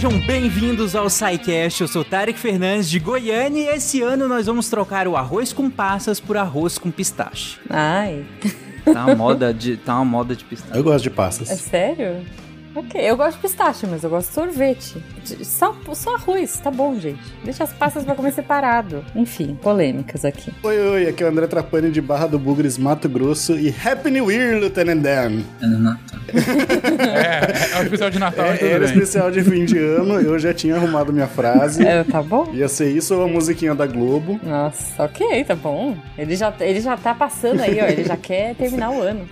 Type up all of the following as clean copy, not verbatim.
sejam bem-vindos ao SciCast. Eu sou Tarek Fernandes de Goiânia e esse ano nós vamos trocar o arroz com passas por arroz com pistache. Ai. Tá uma moda de pistache. Eu gosto de passas. É sério? Ok, eu gosto de pistache, mas eu gosto de sorvete. Só arroz, tá bom, gente. Deixa as passas pra comer separado. Enfim, polêmicas aqui. Oi, aqui é o André Trapani de Barra do Bugres, Mato Grosso. E Happy New Year, Lieutenant Dan. É o especial de Natal. Era o especial de fim de ano, eu já tinha arrumado minha frase. É, tá bom? Ia ser isso ou a musiquinha da Globo. Nossa, ok, tá bom. Ele já tá passando aí, ó. Ele já quer terminar o ano.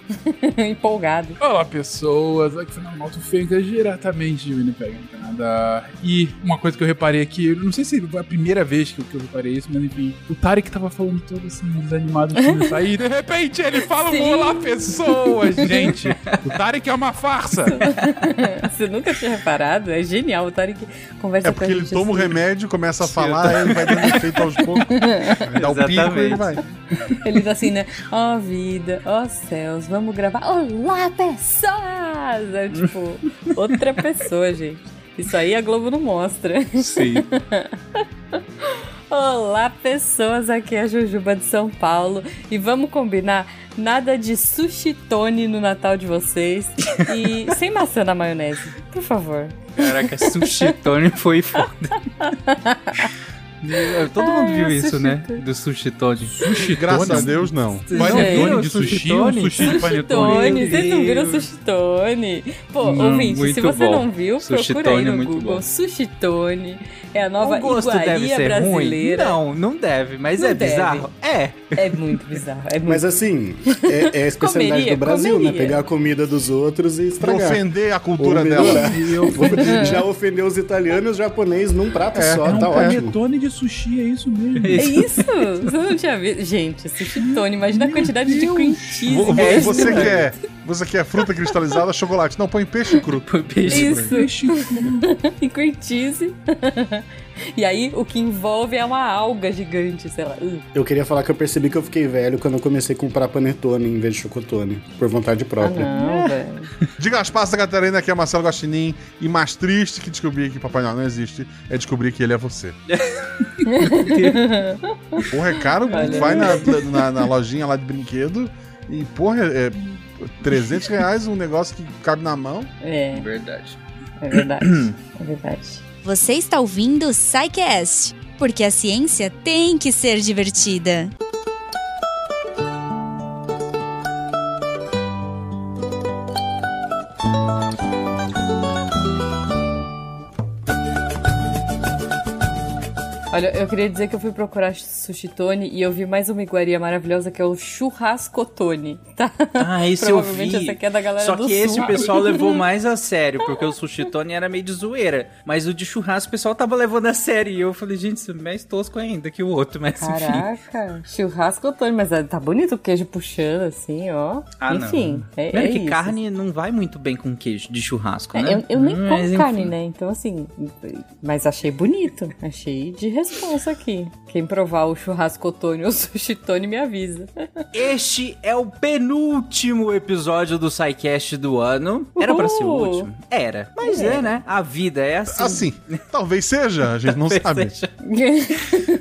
Empolgado. Olá, pessoas. Aqui foi na Maltofel. Diretamente de Winnipeg, no Canadá. E uma coisa que eu reparei aqui, eu não sei se foi a primeira vez que eu reparei isso, mas enfim, o Tarek tava falando todo assim, desanimado, aí de repente ele fala um olá pessoas, gente. O Tarek é uma farsa. Você nunca tinha reparado? É genial, o Tarek conversa com a gente. É porque ele toma o remédio, começa a falar, aí ele vai dando efeito aos poucos. Ele dá o pico e ele vai. Ele tá assim, né? Ó vida, ó céus, vamos gravar. Olá, pessoas! É tipo, outra pessoa, gente. Isso aí a Globo não mostra. Sim. Olá, pessoas. Aqui é a Jujuba de São Paulo. E vamos combinar nada de sushi Tony no Natal de vocês. E sem maçã na maionese, por favor. Caraca, sushi Tony foi foda. Todo mundo viu isso, né? Do sushi Tony. Sushi, graças a Deus, não. Panetone de sushi ou sushi de panetone? Vocês não viram sushi Tony? Pô, ouvinte, se você não viu, procura aí no Google. Sushi Tony é a nova iguaria brasileira. Não, não deve, mas é bizarro. É. É muito bizarro. Mas assim, é a especialidade do Brasil, né? Pegar a comida dos outros e estragar. Ofender a cultura dela. Já ofendeu os italianos e os japoneses num prato só, tá ótimo. Panetone de sushi, é isso mesmo. É isso? Você não tinha visto? Gente, sushi Tony, imagina a quantidade de cream cheese. Você quer fruta cristalizada, chocolate. Não, põe peixe cru. Põe peixe cru. Isso. Peixe cru. E cream cheese. E aí, o que envolve é uma alga gigante, sei lá. Eu queria falar que eu percebi que eu fiquei velho quando eu comecei a comprar panetone em vez de chocotone, por vontade própria. Velho. Diga as passas, Catarina, que é Marcelo Gastinin. E mais triste que descobrir que Papai Noel não existe é descobrir que ele é você. Porra, é caro. Valeu. Vai na lojinha lá de brinquedo e, porra, é R$300 um negócio que cabe na mão. É verdade. É verdade. É verdade. Você está ouvindo o SciCast, porque a ciência tem que ser divertida. Olha, eu queria dizer que eu fui procurar sushi Tony e eu vi mais uma iguaria maravilhosa que é o churrasco Tony, tá? Ah, isso eu vi. Provavelmente essa aqui é da galera do Sul. Só que esse o pessoal levou mais a sério, porque o sushi Tony era meio de zoeira. Mas o de churrasco o pessoal tava levando a sério. E eu falei, gente, isso é mais tosco ainda que o outro, mas enfim. Caraca, churrasco Tony, mas tá bonito o queijo puxando assim, ó. Ah, enfim, não. É que isso. Carne não vai muito bem com queijo de churrasco, né? Eu nem como carne, enfim, né? Então assim, mas achei bonito, achei de respeito. Responsa aqui. Quem provar o churrasco Tony ou o sushi Tony me avisa. Este é o penúltimo episódio do SciCast do ano. Era pra ser o último? Era. Mas né? A vida é assim. Assim. Talvez seja, a gente não sabe.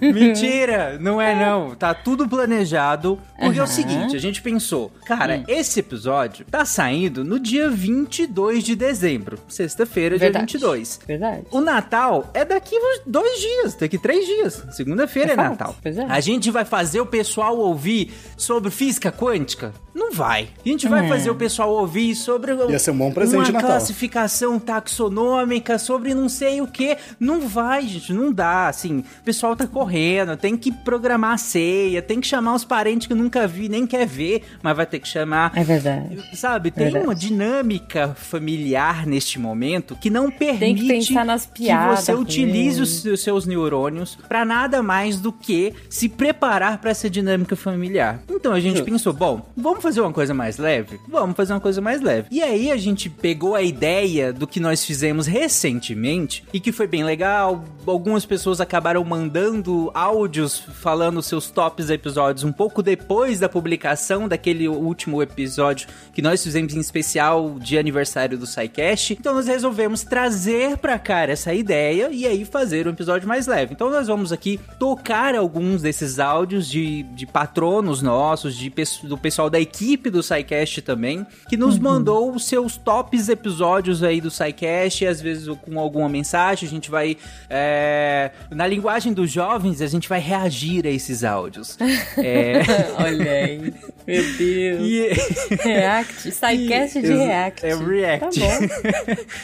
Mentira! Não é não. Tá tudo planejado. Porque é o seguinte, a gente pensou, cara, esse episódio tá saindo no dia 22 de dezembro. Sexta-feira, dia 22. Verdade. O Natal é daqui 2 dias, daqui 3 dias. Segunda-feira é Natal. A gente vai fazer o pessoal ouvir sobre física quântica? Não vai. A gente vai fazer o pessoal ouvir sobre ia ser um bom presente uma classificação taxonômica, sobre não sei o que. Não vai, gente. Não dá. Assim, o pessoal tá correndo, tem que programar a ceia, tem que chamar os parentes que nunca vi, nem quer ver, mas vai ter que chamar. É verdade. Sabe, tem uma dinâmica familiar neste momento que não permite tem que pensar nas piadas, que você utilize os seus neurônios pra nada mais mais do que se preparar para essa dinâmica familiar. Então a gente pensou, bom, vamos fazer uma coisa mais leve? Vamos fazer uma coisa mais leve. E aí a gente pegou a ideia do que nós fizemos recentemente e que foi bem legal. Algumas pessoas acabaram mandando áudios falando seus tops episódios um pouco depois da publicação daquele último episódio que nós fizemos em especial de aniversário do SciCast. Então nós resolvemos trazer pra cá essa ideia e aí fazer um episódio mais leve. Então nós vamos aqui tocar alguns desses áudios de patronos nossos, do pessoal da equipe do SciCast também, que nos mandou os seus tops episódios aí do SciCast, às vezes com alguma mensagem, a gente vai na linguagem dos jovens, a gente vai reagir a esses áudios. Olha aí. Meu Deus. React. SciCast de React. É React. Tá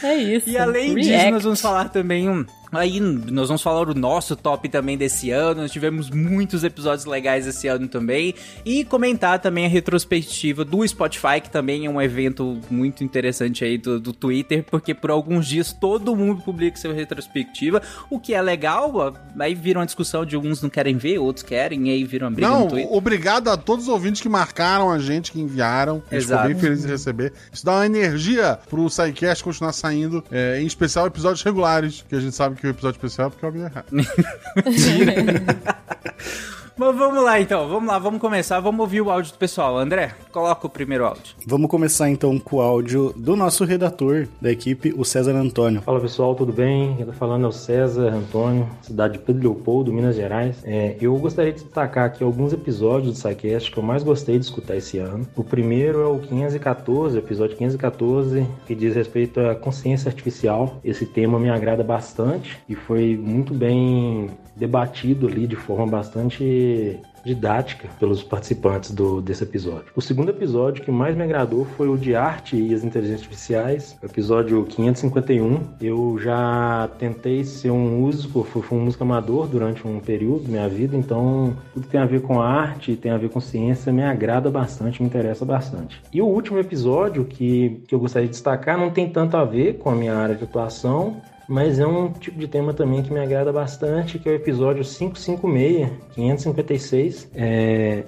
bom. É isso. E além disso, nós vamos falar também Aí nós vamos falar o nosso top também desse ano, nós tivemos muitos episódios legais esse ano também, e comentar também a retrospectiva do Spotify, que também é um evento muito interessante aí do Twitter, porque por alguns dias todo mundo publica sua retrospectiva, o que é legal, aí vira uma discussão de uns não querem ver, outros querem, e aí vira uma briga no Twitter. Obrigado a todos os ouvintes que marcaram a gente, que enviaram, a gente ficou bem feliz de receber, isso dá uma energia pro SciCast continuar saindo, em especial episódios regulares, que a gente sabe que o episódio especial porque eu me errar. Mas vamos lá então, vamos começar, vamos ouvir o áudio do pessoal. André, coloca o primeiro áudio. Vamos começar então com o áudio do nosso redator da equipe, o César Antônio. Fala pessoal, tudo bem? Quem tá falando é o César Antônio, cidade de Pedro Leopoldo, Minas Gerais. Eu gostaria de destacar aqui alguns episódios do SciCast que eu mais gostei de escutar esse ano. O primeiro é o 514, episódio 514, que diz respeito à consciência artificial. Esse tema me agrada bastante e foi muito bem debatido ali de forma bastante didática pelos participantes desse episódio. O segundo episódio que mais me agradou foi o de arte e as inteligências artificiais, episódio 551. Eu já tentei ser um músico, fui um músico amador durante um período da minha vida, então tudo que tem a ver com arte, tem a ver com ciência, me agrada bastante, me interessa bastante. E o último episódio que eu gostaria de destacar não tem tanto a ver com a minha área de atuação, mas é um tipo de tema também que me agrada bastante, que é o episódio 556,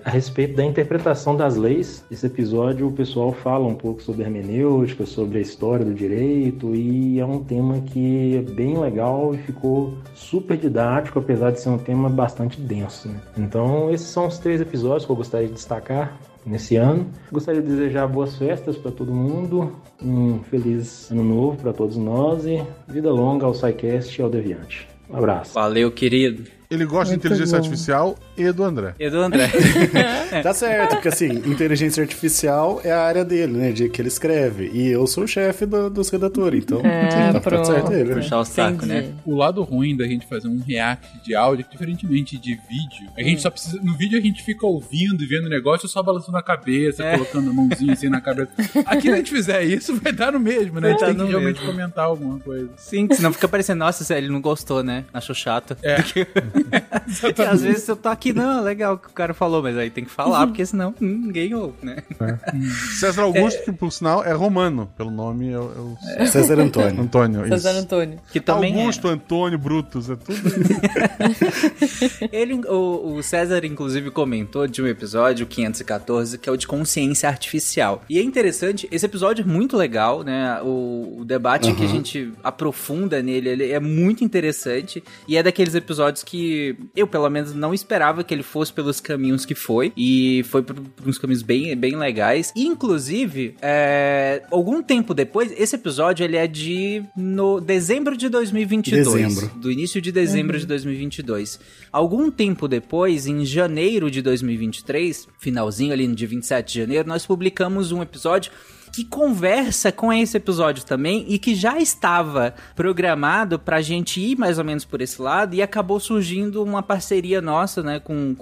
a respeito da interpretação das leis. Esse episódio o pessoal fala um pouco sobre hermenêutica, sobre a história do direito, e é um tema que é bem legal e ficou super didático, apesar de ser um tema bastante denso, né? Então, esses são os três episódios que eu gostaria de destacar nesse ano. Gostaria de desejar boas festas para todo mundo, um feliz ano novo para todos nós e vida longa ao SciCast e ao Deviante. Um abraço. Valeu, querido. Ele gosta muito de inteligência artificial e do André. Tá certo, porque assim, inteligência artificial é a área dele, né? De que ele escreve. E eu sou o chefe dos redatores, então tá certo dele. Puxar o saco, né? O lado ruim da gente fazer um react de áudio, diferentemente de vídeo, a gente só precisa. No vídeo a gente fica ouvindo e vendo o negócio, só balançando a cabeça, colocando a mãozinha assim na cabeça. Aqui, se a gente fizer isso, vai dar no mesmo, né? A gente tem que realmente comentar alguma coisa. Sim, senão fica parecendo, nossa, ele não gostou, né? Achou chato. Às vezes eu tô aqui, não, legal o que o cara falou, mas aí tem que falar, porque senão ninguém ouve, né? César Augusto, que por sinal é romano, pelo nome é César Antônio. César Antônio. Que também Augusto, Antônio, Brutus, é tudo. O César, inclusive, comentou de um episódio, 514, que é o de consciência artificial. E é interessante, esse episódio é muito legal, né? O debate que a gente aprofunda nele, ele é muito interessante, e é daqueles episódios que eu, pelo menos, não esperava que ele fosse pelos caminhos que foi. E foi por uns caminhos bem, bem legais. E, inclusive, algum tempo depois, esse episódio ele é de dezembro de 2022. Do início de dezembro de 2022. Algum tempo depois, em janeiro de 2023, finalzinho ali no dia 27 de janeiro, nós publicamos um episódio que conversa com esse episódio também e que já estava programado pra gente ir mais ou menos por esse lado, e acabou surgindo uma parceria nossa, né, com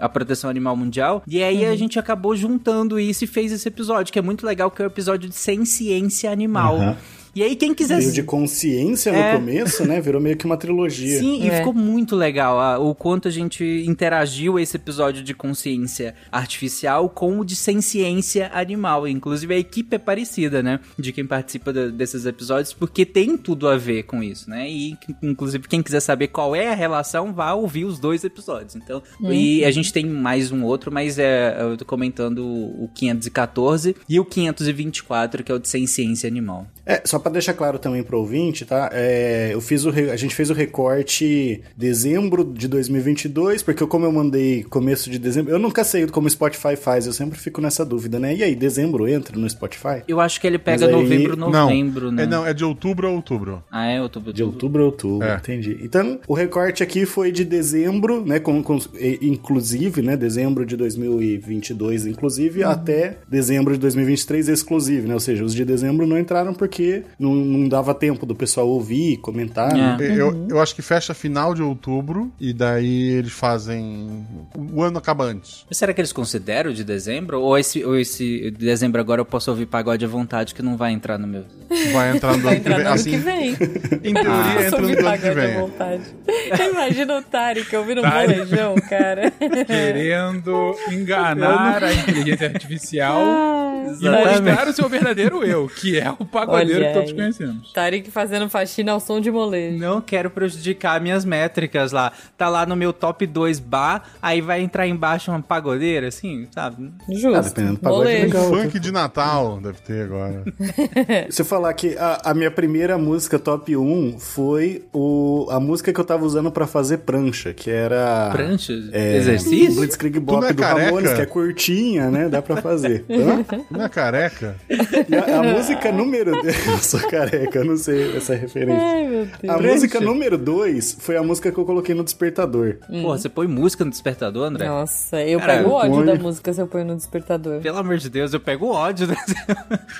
a Proteção Animal Mundial, e aí a gente acabou juntando isso e fez esse episódio, que é muito legal, que é o episódio de Sem Ciência Animal. E aí quem quiser... Meio de consciência no começo, né? Virou meio que uma trilogia. Sim, e ficou muito legal o quanto a gente interagiu esse episódio de consciência artificial com o de ciência animal. Inclusive a equipe é parecida, né? De quem participa desses episódios, porque tem tudo a ver com isso, né? E inclusive quem quiser saber qual é a relação, vá ouvir os dois episódios. Então, e a gente tem mais um outro, mas eu tô comentando o 514 e o 524, que é o de ciência animal. Só pra deixar claro também pro ouvinte, tá? A gente fez o recorte dezembro de 2022, porque como eu mandei começo de dezembro, eu nunca sei como o Spotify faz, eu sempre fico nessa dúvida, né? E aí, dezembro entra no Spotify? Eu acho que ele pega aí... novembro, né? Não, é de outubro a outubro. Ah, é outubro. De outubro a outubro, entendi. Então, o recorte aqui foi de dezembro, né? Inclusive, né? Dezembro de 2022, inclusive, até dezembro de 2023, exclusivo, né? Ou seja, os de dezembro não entraram porque não dava tempo do pessoal ouvir, comentar. Né? Eu acho que fecha final de outubro e daí eles fazem... O ano acaba antes. Mas será que eles consideram de dezembro? Ou esse dezembro agora eu posso ouvir pagode à vontade que não vai entrar no meu... Vai entrar no ano que vem. Em teoria entra no ano que vem. À vontade. Imagina o Tarek ouvindo um molejão, cara. Querendo enganar a inteligência artificial e mostrar o seu verdadeiro eu, que é o pagode. Que todos conhecemos. Tarek fazendo faxina ao som de molejo. Não quero prejudicar minhas métricas lá. Tá lá no meu top 2 bar, aí vai entrar embaixo uma pagodeira, assim, sabe? Justo. Ah, dependendo do pagode. O funk de Natal deve ter agora. Se eu falar que a minha primeira música top 1 foi a música que eu tava usando pra fazer prancha, que era... Prancha? Exercício? Blitzkrieg Bop do Ramones, que é curtinha, né? Dá pra fazer. Não é careca? A música número... Eu sou careca, eu não sei essa referência. Ai, meu Deus. A música número 2 foi a música que eu coloquei no despertador. Porra, você põe música no despertador, André? Nossa, eu pego ódio da música se eu ponho no despertador. Pelo amor de Deus, eu pego ódio.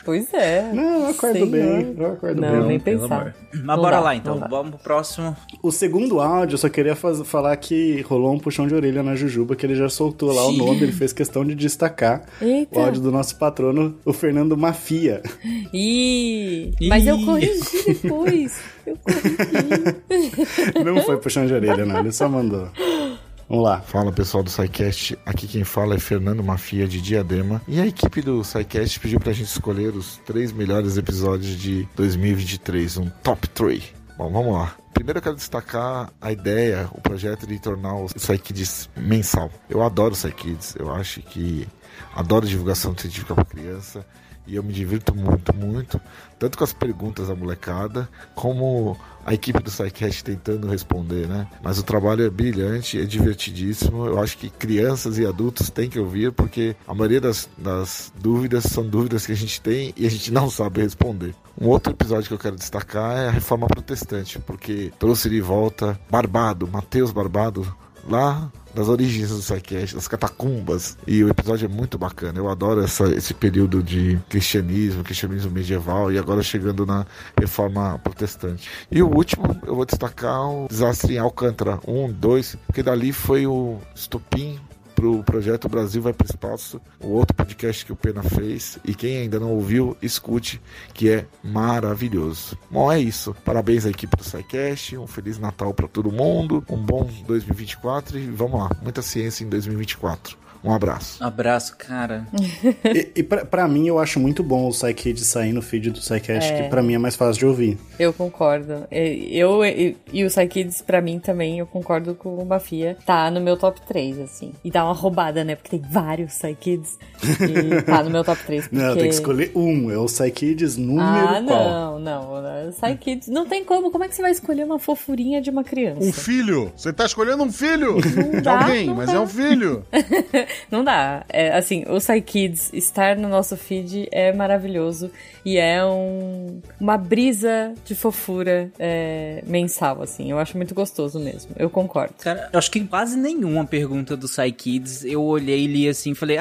Pois é. Não, eu acordo bem. Não, nem pensar. Mas bora lá, então. Vamos pro próximo. O segundo áudio, eu só queria falar que rolou um puxão de orelha na Jujuba, que ele já soltou lá o nome, ele fez questão de destacar. Eita. O áudio do nosso patrono, o Fernando Mafia. Mas eu corrigi depois. Não foi puxão de orelha, não. Ele só mandou. Vamos lá. Fala, pessoal do SciCast. Aqui quem fala é Fernando Mafia, de Diadema. E a equipe do SciCast pediu pra gente escolher os 3 melhores episódios de 2023. Um top 3. Bom, vamos lá. Primeiro eu quero destacar a ideia, o projeto de tornar o SciKids mensal. Eu adoro o SciKids. Eu acho que... Adoro divulgação científica pra criança. E eu me divirto muito, muito, tanto com as perguntas da molecada, como a equipe do SciCast tentando responder, né? Mas o trabalho é brilhante, é divertidíssimo. Eu acho que crianças e adultos têm que ouvir, porque a maioria das dúvidas são dúvidas que a gente tem e a gente não sabe responder. Um outro episódio que eu quero destacar é a Reforma Protestante, porque trouxe de volta Mateus Barbado, lá das origens do SciCast, das catacumbas. E o episódio é muito bacana. Eu adoro esse período de cristianismo medieval e agora chegando na Reforma Protestante. E o último, eu vou destacar o desastre em Alcântara 1, 2, porque dali foi o estupim pro projeto Brasil Vai Pro Espaço, o outro podcast que o Pena fez, e quem ainda não ouviu, escute, que é maravilhoso. Bom, é isso. Parabéns à equipe do SciCast, um Feliz Natal para todo mundo, um bom 2024 e vamos lá, muita ciência em 2024. Um abraço. Abraço, cara. E pra mim, eu acho muito bom o SciKids sair no feed do SciCast, que pra mim é mais fácil de ouvir. Eu concordo. E o SciKids, pra mim também, eu concordo com o Mafia. Tá no meu top 3, assim. E dá uma roubada, né? Porque tem vários SciKids. E tá no meu top 3. Porque... Não, tem que escolher um. É o SciKids número qual? Não. SciKids, não tem como. Como é que você vai escolher uma fofurinha de uma criança? Um filho? Você tá escolhendo um filho? Não dá, mas é um filho. Não dá. Assim, o SciKids estar no nosso feed é maravilhoso e é uma brisa de fofura mensal, assim. Eu acho muito gostoso mesmo. Eu concordo. Cara, eu acho que em quase nenhuma pergunta do SciKids eu olhei e li assim e falei,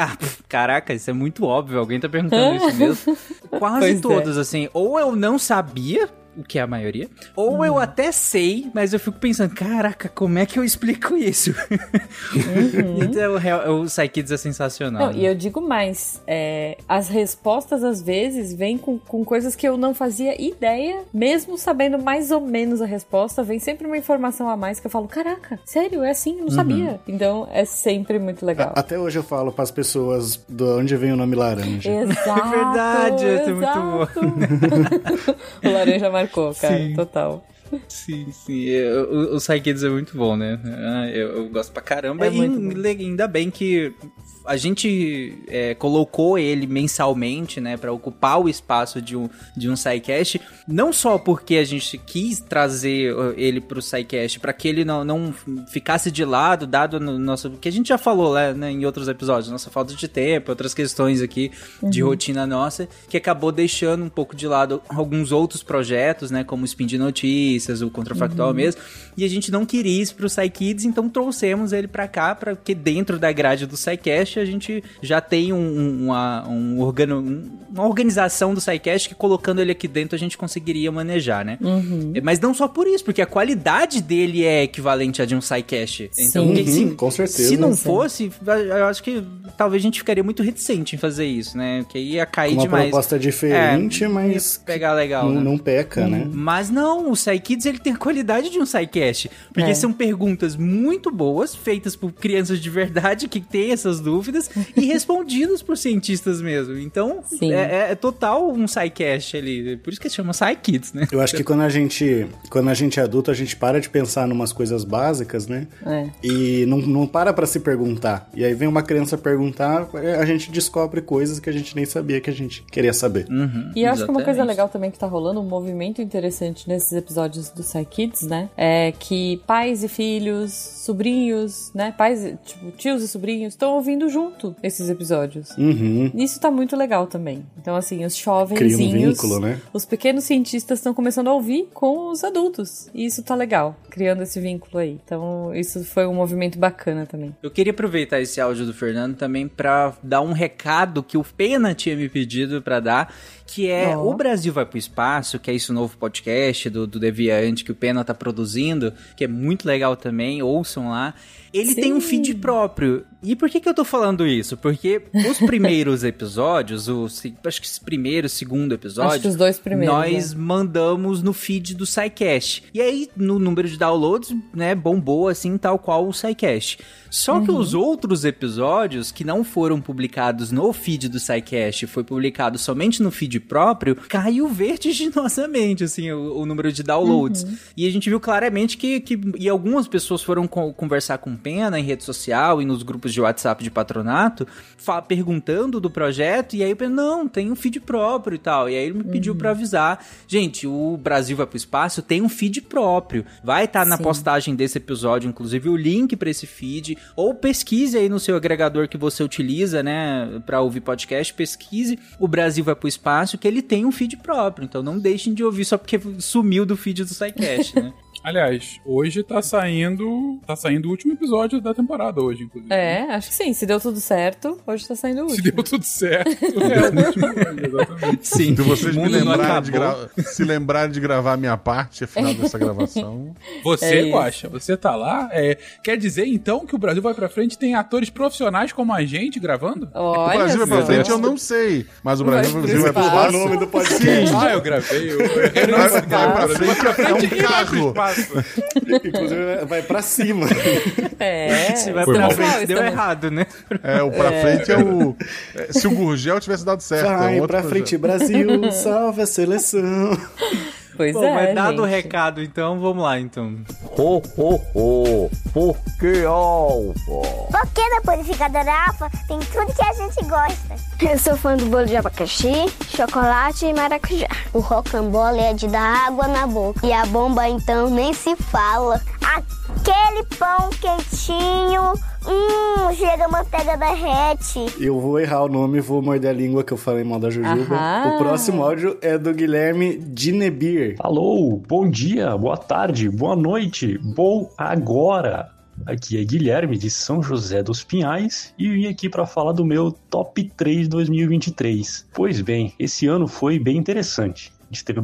caraca, isso é muito óbvio. Alguém tá perguntando isso mesmo? Quase todos, assim. Ou eu não sabia... o que é a maioria. Ou eu até sei, mas eu fico pensando, caraca, como é que eu explico isso? Uhum. Então, o SciKids é sensacional. Não, né? E eu digo mais, as respostas às vezes vêm com coisas que eu não fazia ideia, mesmo sabendo mais ou menos a resposta, vem sempre uma informação a mais que eu falo, caraca, sério, é assim, eu não sabia. Então, é sempre muito legal. Até hoje eu falo pras pessoas de onde vem o nome laranja. Exato, é verdade, é muito bom. O laranja marcou, cara, sim. Total. Sim, sim. O SciKids é muito bom, né? Eu gosto pra caramba. É, e ainda bem que a gente colocou ele mensalmente, né? Pra ocupar o espaço de um SciCast. Não só porque a gente quis trazer ele pro SciCast, pra que ele não ficasse de lado, dado no nosso... que a gente já falou lá, né, em outros episódios. Nossa falta de tempo, outras questões aqui de rotina nossa, que acabou deixando um pouco de lado alguns outros projetos, né? Como o Spin de Notícias, o Contrafactual mesmo, e a gente não queria isso pro SciKids, então trouxemos ele pra cá, pra que dentro da grade do SciCast a gente já tem uma organização do SciCast que, colocando ele aqui dentro, a gente conseguiria manejar, né? Mas não só por isso, porque a qualidade dele é equivalente à de um SciCast. Então, com certeza. Se não fosse, eu acho que talvez a gente ficaria muito reticente em fazer isso, né? Porque ia cair demais. Uma proposta diferente, mas pegar legal, né? Não peca, né? Mas não, o SciKids, ele tem a qualidade de um SciCast, porque são perguntas muito boas, feitas por crianças de verdade que têm essas dúvidas e respondidas por cientistas mesmo. Então, é total um SciCast ali, por isso que se chama SciKids, né? Eu acho que quando a gente é adulto, a gente para de pensar em umas coisas básicas, né? E não para pra se perguntar. E aí vem uma criança perguntar, a gente descobre coisas que a gente nem sabia que a gente queria saber. E eu acho que uma coisa legal também que tá rolando, um movimento interessante nesses episódios do SciKids, né? É que pais e filhos, sobrinhos, né? Tios e sobrinhos estão ouvindo junto esses episódios. Isso tá muito legal também. Então, assim, os jovenzinhos... Cria um vínculo, né? Os pequenos cientistas estão começando a ouvir com os adultos. E isso tá legal, criando esse vínculo aí. Então, isso foi um movimento bacana também. Eu queria aproveitar esse áudio do Fernando também pra dar um recado que o Pena tinha me pedido pra dar, que é O Brasil Vai pro Espaço, que é esse novo podcast do Deviante que o Pena tá produzindo, que é muito legal também, ouçam lá. Ele tem um feed próprio. E por que eu tô falando isso? Porque os primeiros episódios, acho que esse primeiro, segundo episódio... Acho que os dois primeiros, nós mandamos no feed do SciCast. E aí, no número de downloads, né, bombou assim, tal qual o SciCast. Só que os outros episódios que não foram publicados no feed do SciCast, foi publicado somente no feed próprio, caiu vertiginosamente, assim, o número de downloads. E a gente viu claramente que algumas pessoas foram conversar com Pena em rede social e nos grupos de WhatsApp de patronato, perguntando do projeto, e aí eu pensei, não, tem um feed próprio e tal, e aí ele me pediu pra avisar, gente, o Brasil Vai pro Espaço tem um feed próprio, vai estar na postagem desse episódio, inclusive, o link pra esse feed, ou pesquise aí no seu agregador que você utiliza, né, pra ouvir podcast, pesquise o Brasil Vai pro Espaço, que ele tem um feed próprio, então não deixem de ouvir só porque sumiu do feed do SciCast, né? Aliás, hoje tá saindo o último episódio da temporada hoje, inclusive. Acho que sim. Se deu tudo certo, hoje tá saindo o último. Se deu tudo certo, o último episódio, exatamente. Sim. Se vocês se lembrarem de gravar a minha parte, a final dessa gravação... Você, Guaxa, você tá lá? Quer dizer, então, que o Brasil Vai pra Frente tem atores profissionais como a gente gravando? Olha, o Brasil Vai pra Frente eu não sei, mas o Brasil Vai pro Espaço... O nome do podcast. Eu gravei. Eu não sei. Vai pra Frente é um carro. Inclusive, vai pra cima. Se vai pra frente, deu errado, né? O pra frente é o... Se o Gurgel tivesse dado certo... Vai pra frente, Brasil, salve a seleção. Pois mas dado o recado, então, vamos lá, então. Ho, ho, ho. Por que Alfa? Porque na Purificadora Alfa tem tudo que a gente gosta. Eu sou fã do bolo de abacaxi, chocolate e maracujá. O rocambole é de dar água na boca. E a bomba, então, nem se fala. Aquele pão quentinho... chega a manteiga derrete. Eu vou errar o nome, vou morder a língua que eu falei mal da Jujuba. O próximo áudio é do Guilherme Dinebir. Alô, bom dia, boa tarde, boa noite, bom agora. Aqui é Guilherme de São José dos Pinhais e vim aqui para falar do meu Top 3 2023. Pois bem, esse ano foi bem interessante. A gente teve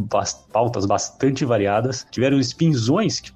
pautas bastante variadas. Tiveram espinzões que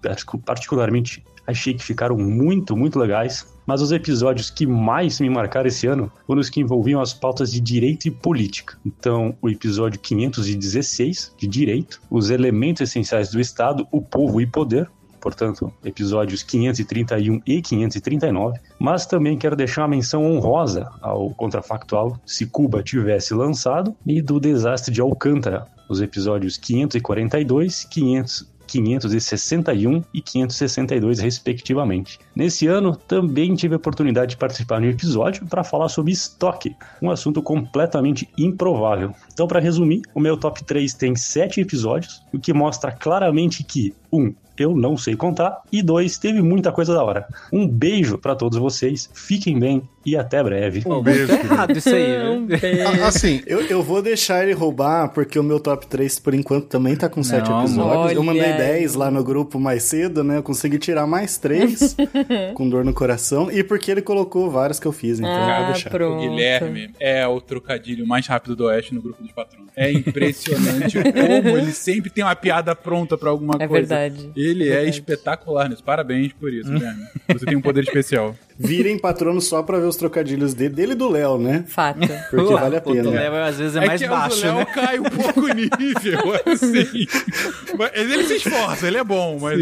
particularmente achei que ficaram muito, muito legais. Mas os episódios que mais me marcaram esse ano foram os que envolviam as pautas de direito e política. Então, o episódio 516, de direito, os elementos essenciais do Estado, o povo e poder, portanto, episódios 531 e 539, mas também quero deixar uma menção honrosa ao contrafactual Se Cuba Tivesse Lançado e do Desastre de Alcântara, os episódios 542, 561 e 562, respectivamente. Nesse ano, também tive a oportunidade de participar de um episódio para falar sobre estoque, um assunto completamente improvável. Então, para resumir, o meu top 3 tem 7 episódios, o que mostra claramente que 1. Eu não sei contar, e 2. Teve muita coisa da hora. Um beijo pra todos vocês, fiquem bem e até breve. Um beijo. Tá errado isso aí, né? Assim, eu vou deixar ele roubar, porque o meu top 3 por enquanto também tá com 7 episódios. Olha. Eu mandei 10 lá no grupo mais cedo, né? Eu consegui tirar mais 3 com dor no coração, e porque ele colocou vários que eu fiz, então eu vou deixar. Pronto. O Guilherme é o trocadilho mais rápido do Oeste no grupo dos patrões. É impressionante como ele sempre tem uma piada pronta pra alguma coisa. É verdade. Ele é espetacular nisso. Parabéns por isso, Guilherme. Você tem um poder especial. Virem patrono só pra ver os trocadilhos dele e do Léo, né? Fato. Porque vale a pena. O do Léo, às vezes, é mais baixo, né? O do Léo cai um pouco o nível, assim. Mas ele se esforça, ele é bom, mas...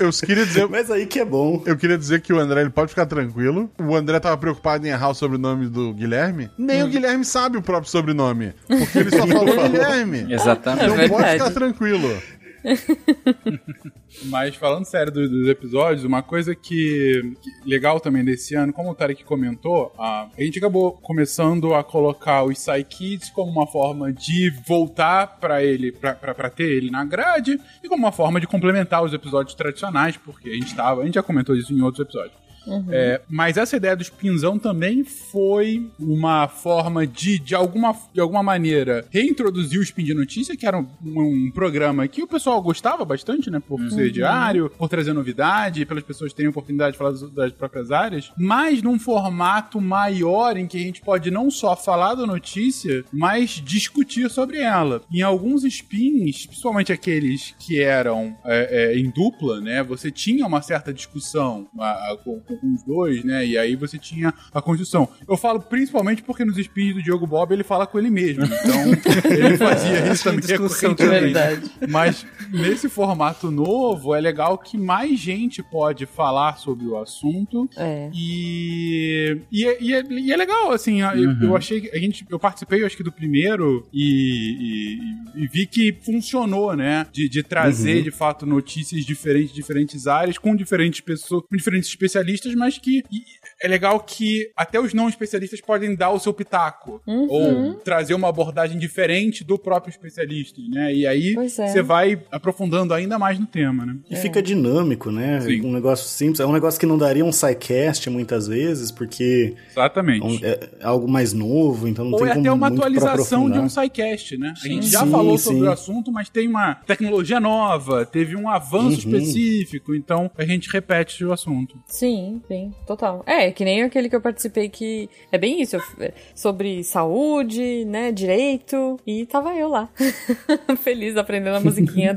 Eu queria dizer... Mas aí que é bom. Eu queria dizer que o André, ele pode ficar tranquilo. O André tava preocupado em errar o sobrenome do Guilherme. Nem o Guilherme sabe o próprio sobrenome. Porque ele só falou Guilherme. Exatamente. Então pode ficar tranquilo. Mas falando sério dos episódios, uma coisa que legal também desse ano, como o Tarek comentou, a gente acabou começando a colocar os SciKids como uma forma de voltar pra ele, pra ter ele na grade, e como uma forma de complementar os episódios tradicionais, porque a gente já comentou isso em outros episódios. Mas essa ideia do espinzão também foi uma forma de alguma maneira, reintroduzir o Spin de Notícia, que era um programa que o pessoal gostava bastante, né? Por ser diário, por trazer novidade, pelas pessoas terem a oportunidade de falar das próprias áreas, mas num formato maior em que a gente pode não só falar da notícia, mas discutir sobre ela. Em alguns spins, principalmente aqueles que eram em dupla, né? Você tinha uma certa discussão com os dois, né? E aí você tinha a construção. Eu falo principalmente porque nos espinhos do Diogo Bob ele fala com ele mesmo. Então, ele fazia isso também. Discussão de verdade. Mas nesse formato novo, é legal que mais gente pode falar sobre o assunto. E é legal, assim, eu achei que eu participei, acho que do primeiro e vi que funcionou, né? De trazer, de fato, notícias diferentes, diferentes áreas, com diferentes pessoas, com diferentes especialistas, mas que é legal que até os não especialistas podem dar o seu pitaco, ou trazer uma abordagem diferente do próprio especialista, né? E aí você vai aprofundando ainda mais no tema, né? E fica dinâmico, né? Sim. Um negócio simples, é um negócio que não daria um SciCast muitas vezes, porque exatamente. É algo mais novo, então não ou tem como muito pra aprofundar. Ou até uma atualização de um SciCast, né? A gente já falou sobre o assunto, mas tem uma tecnologia nova, teve um avanço específico, então a gente repete o assunto. Sim, sim, total. É, que nem aquele que eu participei que... É bem isso, sobre saúde, né, direito, e tava eu lá, feliz, aprendendo a musiquinha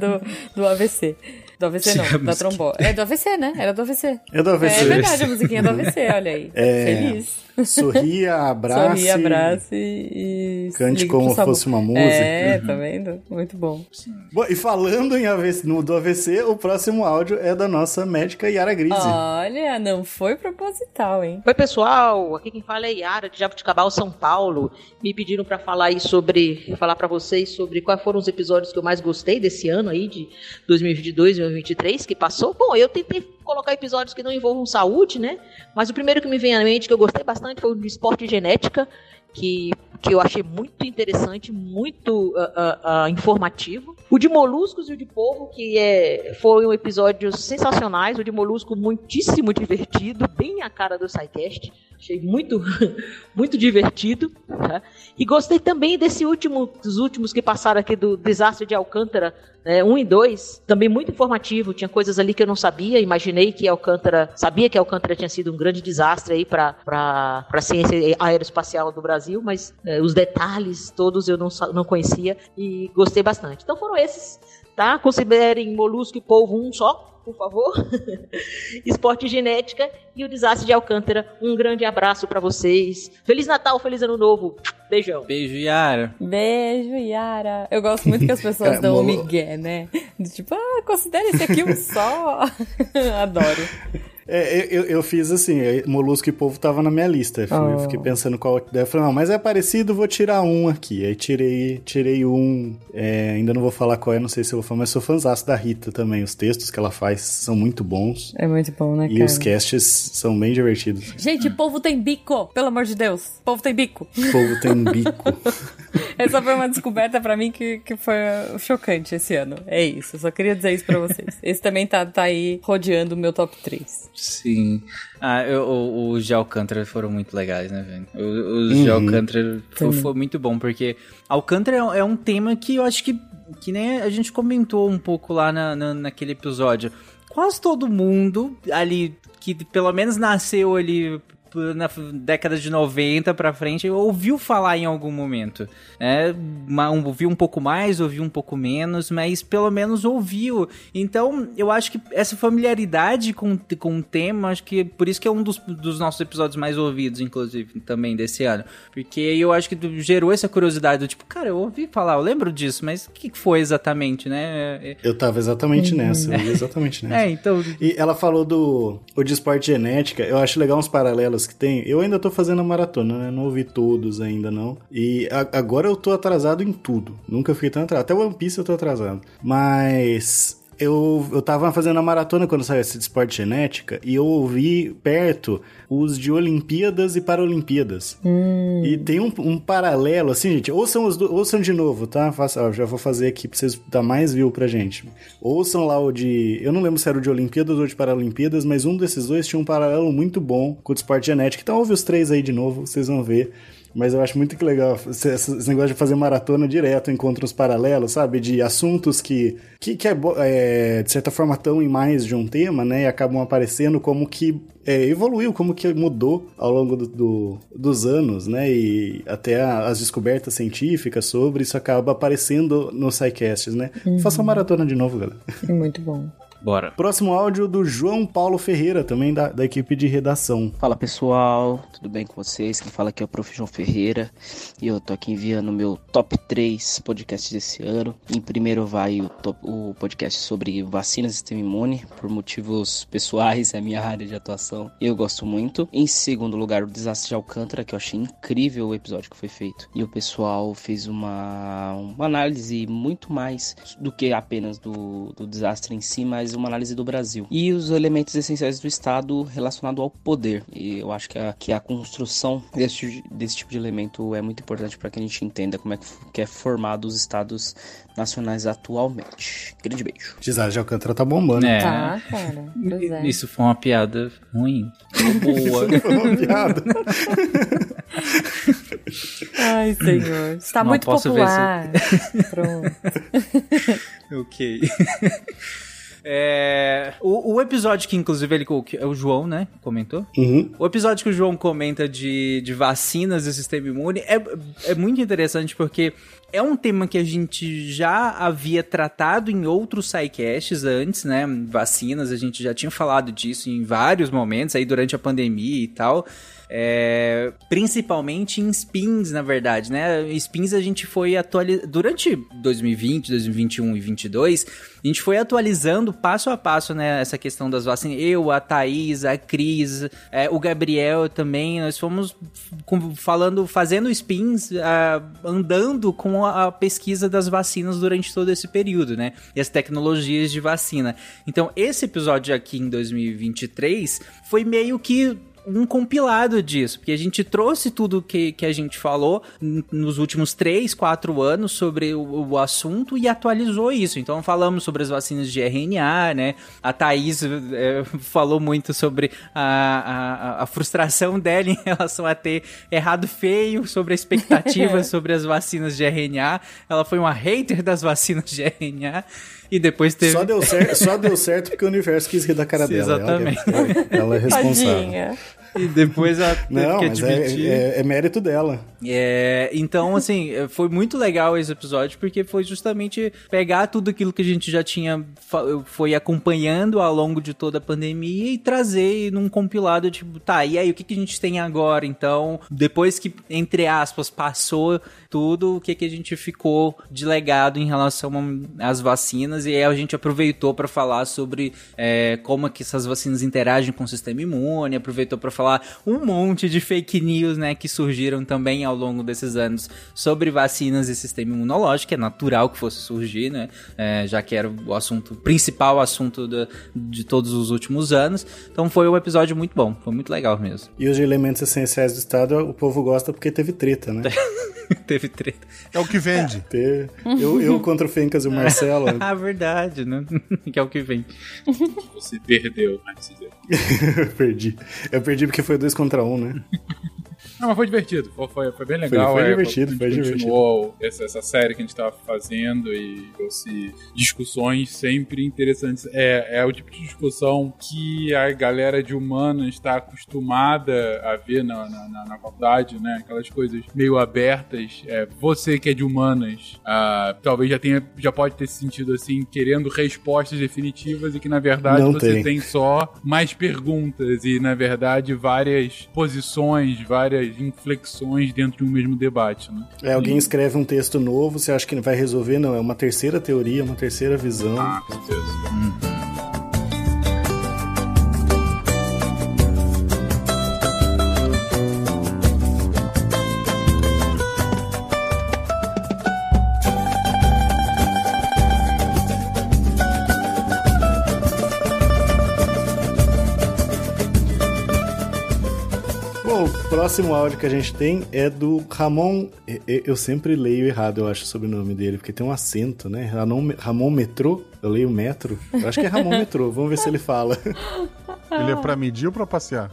do AVC. Do AVC não, da trombose. É do AVC, né? Era do AVC. É do AVC. É verdade, a musiquinha do AVC, olha aí. Feliz. Sorria, abrace. Sorria, abrace e cante como fosse uma música. Tá vendo? Muito bom. Bom, e falando em AVC, do AVC, o próximo áudio é da nossa médica Yara Grise. Olha, não foi proposital, hein? Oi, pessoal. Aqui quem fala é Yara, de Jabuticabal, São Paulo. Me pediram pra falar aí falar pra vocês sobre quais foram os episódios que eu mais gostei desse ano aí, de 2022 e 2023, que passou. Bom, eu tentei colocar episódios que não envolvam saúde, né? Mas o primeiro que me vem à mente, que eu gostei bastante, foi o de esporte e genética, que eu achei muito interessante, muito informativo. O de moluscos e o de polvo, que foram episódios sensacionais. O de molusco, muitíssimo divertido, bem a cara do SciCast. Achei muito, muito divertido. Tá? E gostei também dos últimos que passaram aqui, do Desastre de Alcântara, 1 e 2. Também muito informativo. Tinha coisas ali que eu não sabia. Imaginei que Alcântara... Sabia que Alcântara tinha sido um grande desastre para a ciência aeroespacial do Brasil, mas... os detalhes todos eu não conhecia e gostei bastante. Então foram esses, tá? Considerem Molusco e Polvo um só, por favor. Esporte e Genética e o Desastre de Alcântara. Um grande abraço pra vocês. Feliz Natal, feliz Ano Novo. Beijão. Beijo, Yara. Beijo, Yara. Eu gosto muito que as pessoas dão o migué, né? Tipo, considera esse aqui um só. Adoro. Eu fiz assim, Molusco e Polvo tava na minha lista, eu fiquei pensando qual que deve, falei, não, mas é parecido, vou tirar um aqui, aí tirei um, ainda não vou falar qual é, não sei se eu vou falar, mas sou fãzaço da Rita também, os textos que ela faz são muito bons. É muito bom, né, cara? E os casts são bem divertidos. Gente, Polvo tem bico, pelo amor de Deus, Polvo tem bico. Polvo tem bico. Essa foi uma descoberta pra mim que foi chocante esse ano, é isso, eu só queria dizer isso pra vocês. Esse também tá aí rodeando o meu top 3. Sim. Os de Alcântara foram muito legais, né, velho? Os de Alcântara foi muito bom, porque Alcântara é um tema que eu acho que nem a gente comentou um pouco lá naquele episódio. Quase todo mundo ali, que pelo menos nasceu ali na década de 90 pra frente, ouviu falar em algum momento. Ouviu um pouco mais, ouviu um pouco menos, mas pelo menos ouviu. Então, eu acho que essa familiaridade com o tema, acho que por isso que é um dos nossos episódios mais ouvidos, inclusive, também desse ano. Porque eu acho que gerou essa curiosidade do tipo, cara, eu ouvi falar, eu lembro disso, mas o que foi exatamente, né? Eu tava exatamente nessa, então... E ela falou de esporte genética, eu acho legal uns paralelos que tem. Eu ainda tô fazendo a maratona, né? Não ouvi todos ainda, não. E agora eu tô atrasado em tudo. Nunca fiquei tão atrasado. Até One Piece eu tô atrasado. Mas... Eu tava fazendo a maratona quando saiu esse de esporte genética e eu ouvi perto os de Olimpíadas e Paralimpíadas. E tem um paralelo, assim, gente, ouçam de novo, tá? Já vou fazer aqui pra vocês dar mais view pra gente. Ouçam lá o de... Eu não lembro se era o de Olimpíadas ou de Paralimpíadas, mas um desses dois tinha um paralelo muito bom com o de esporte genética. Então ouve os três aí de novo, vocês vão ver. Mas eu acho muito que legal esse negócio de fazer maratona direto, encontros paralelos, sabe? De assuntos que de certa forma estão em mais de um tema, né? E acabam aparecendo como que evoluiu, como que mudou ao longo dos anos, né? E até as descobertas científicas sobre isso acaba aparecendo no SciCast, né? Faça a maratona de novo, galera. Muito bom. Bora. Próximo áudio do João Paulo Ferreira, também da equipe de redação. Fala pessoal, tudo bem com vocês? Quem fala aqui é o Prof. João Ferreira e eu tô aqui enviando o meu top 3 podcasts desse ano. Em primeiro vai o podcast sobre vacinas e sistema imune, por motivos pessoais, é a minha área de atuação, eu gosto muito. Em segundo lugar, o Desastre de Alcântara, que eu achei incrível o episódio que foi feito. E o pessoal fez uma análise muito mais do que apenas do desastre em si, mas uma análise do Brasil. E os elementos essenciais do Estado relacionado ao poder. E eu acho que a construção desse tipo de elemento é muito importante para que a gente entenda como é que é formado os Estados nacionais atualmente. Grande beijo. Desastre de Alcântara tá bombando. Tá, cara. Pois é. Isso foi uma piada ruim. Boa. Isso foi uma piada. Ai, senhor. Está muito popular. Pronto. Ok. O episódio que, inclusive, ele é o João, né? Comentou. Uhum. O episódio que o João comenta de vacinas e sistema imune é muito interessante porque é um tema que a gente já havia tratado em outros SciCasts antes, né? Vacinas, a gente já tinha falado disso em vários momentos, aí durante a pandemia e tal. Principalmente em spins, na verdade, né? Spins a gente foi atualizando durante 2020, 2021 e 2022, a gente foi atualizando passo a passo, né? Essa questão das vacinas. Eu, a Thaís, a Cris, o Gabriel também, nós fomos fazendo spins, andando com a pesquisa das vacinas durante todo esse período, né? E as tecnologias de vacina. Então, esse episódio aqui em 2023 foi meio que um compilado disso, porque a gente trouxe tudo que a gente falou nos últimos 3-4 anos sobre o assunto e atualizou isso. Então falamos sobre as vacinas de RNA, né? A Thaís falou muito sobre a frustração dela em relação a ter errado feio, sobre a expectativa sobre as vacinas de RNA. Ela foi uma hater das vacinas de RNA. E depois teve... Só deu certo porque o universo quis rir da cara dela. Exatamente. Ela é responsável. Tadinha. E depois ela teve que admitir. É mérito dela. Então, assim, foi muito legal esse episódio, porque foi justamente pegar tudo aquilo que a gente já tinha, foi acompanhando ao longo de toda a pandemia e trazer num compilado, tipo, tá, e aí, o que que a gente tem agora? Então, depois que, entre aspas, passou tudo, o que que a gente ficou de legado em relação às vacinas, e aí a gente aproveitou para falar sobre como é que essas vacinas interagem com o sistema imune, aproveitou para falar um monte de fake news, né, que surgiram também ao longo desses anos sobre vacinas e sistema imunológico. É natural que fosse surgir, né, já que era o assunto principal, assunto de todos os últimos anos. Então foi um episódio muito bom, foi muito legal mesmo. E os elementos essenciais do Estado, o povo gosta porque teve treta, né? Teve treta. É o que vende. Eu contra o Fencas e o Marcelo. Ah, verdade, né? Que é o que vem. Você perdeu, mas Eu perdi porque foi 2 contra 1, né? Não, mas foi divertido, foi bem legal. Foi divertido. Continuou essa série que a gente estava fazendo e trouxe discussões sempre interessantes. É o tipo de discussão que a galera de humanas está acostumada a ver na faculdade, né? Aquelas coisas meio abertas. Você que é de humanas, talvez já pode ter se sentido assim, querendo respostas definitivas e que, na verdade, você tem só mais perguntas e, na verdade, várias posições, várias inflexões dentro de um mesmo debate, né? Alguém escreve um texto novo, você acha que vai resolver? Não, é uma terceira teoria, uma terceira visão. Ah, com certeza. O próximo áudio que a gente tem é do Ramon... Eu sempre leio errado, eu acho, sobre o sobrenome dele, porque tem um acento, né? Ramon Metrô? Eu leio metro? Eu acho que é Ramon Metrô. Vamos ver se ele fala. Ele é pra medir ou pra passear?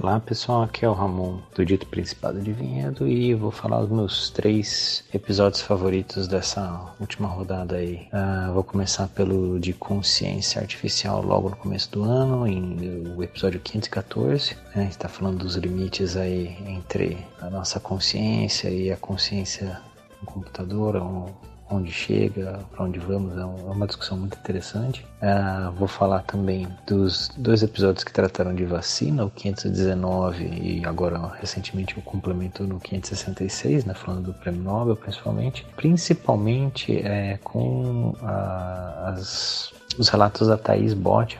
Olá, pessoal. Aqui é o Ramon, do Dito Principado de Vinhedo, e vou falar os meus 3 episódios favoritos dessa última rodada aí. Vou começar pelo de Consciência Artificial, logo no começo do ano, o episódio 514. A gente está falando dos limites aí entre a nossa consciência e a consciência do computador, onde chega, para onde vamos, é uma discussão muito interessante. Vou falar também dos 2 episódios que trataram de vacina, o 519 e agora recentemente o complemento no 566, né, falando do Prêmio Nobel principalmente com os relatos da Thaís Botti,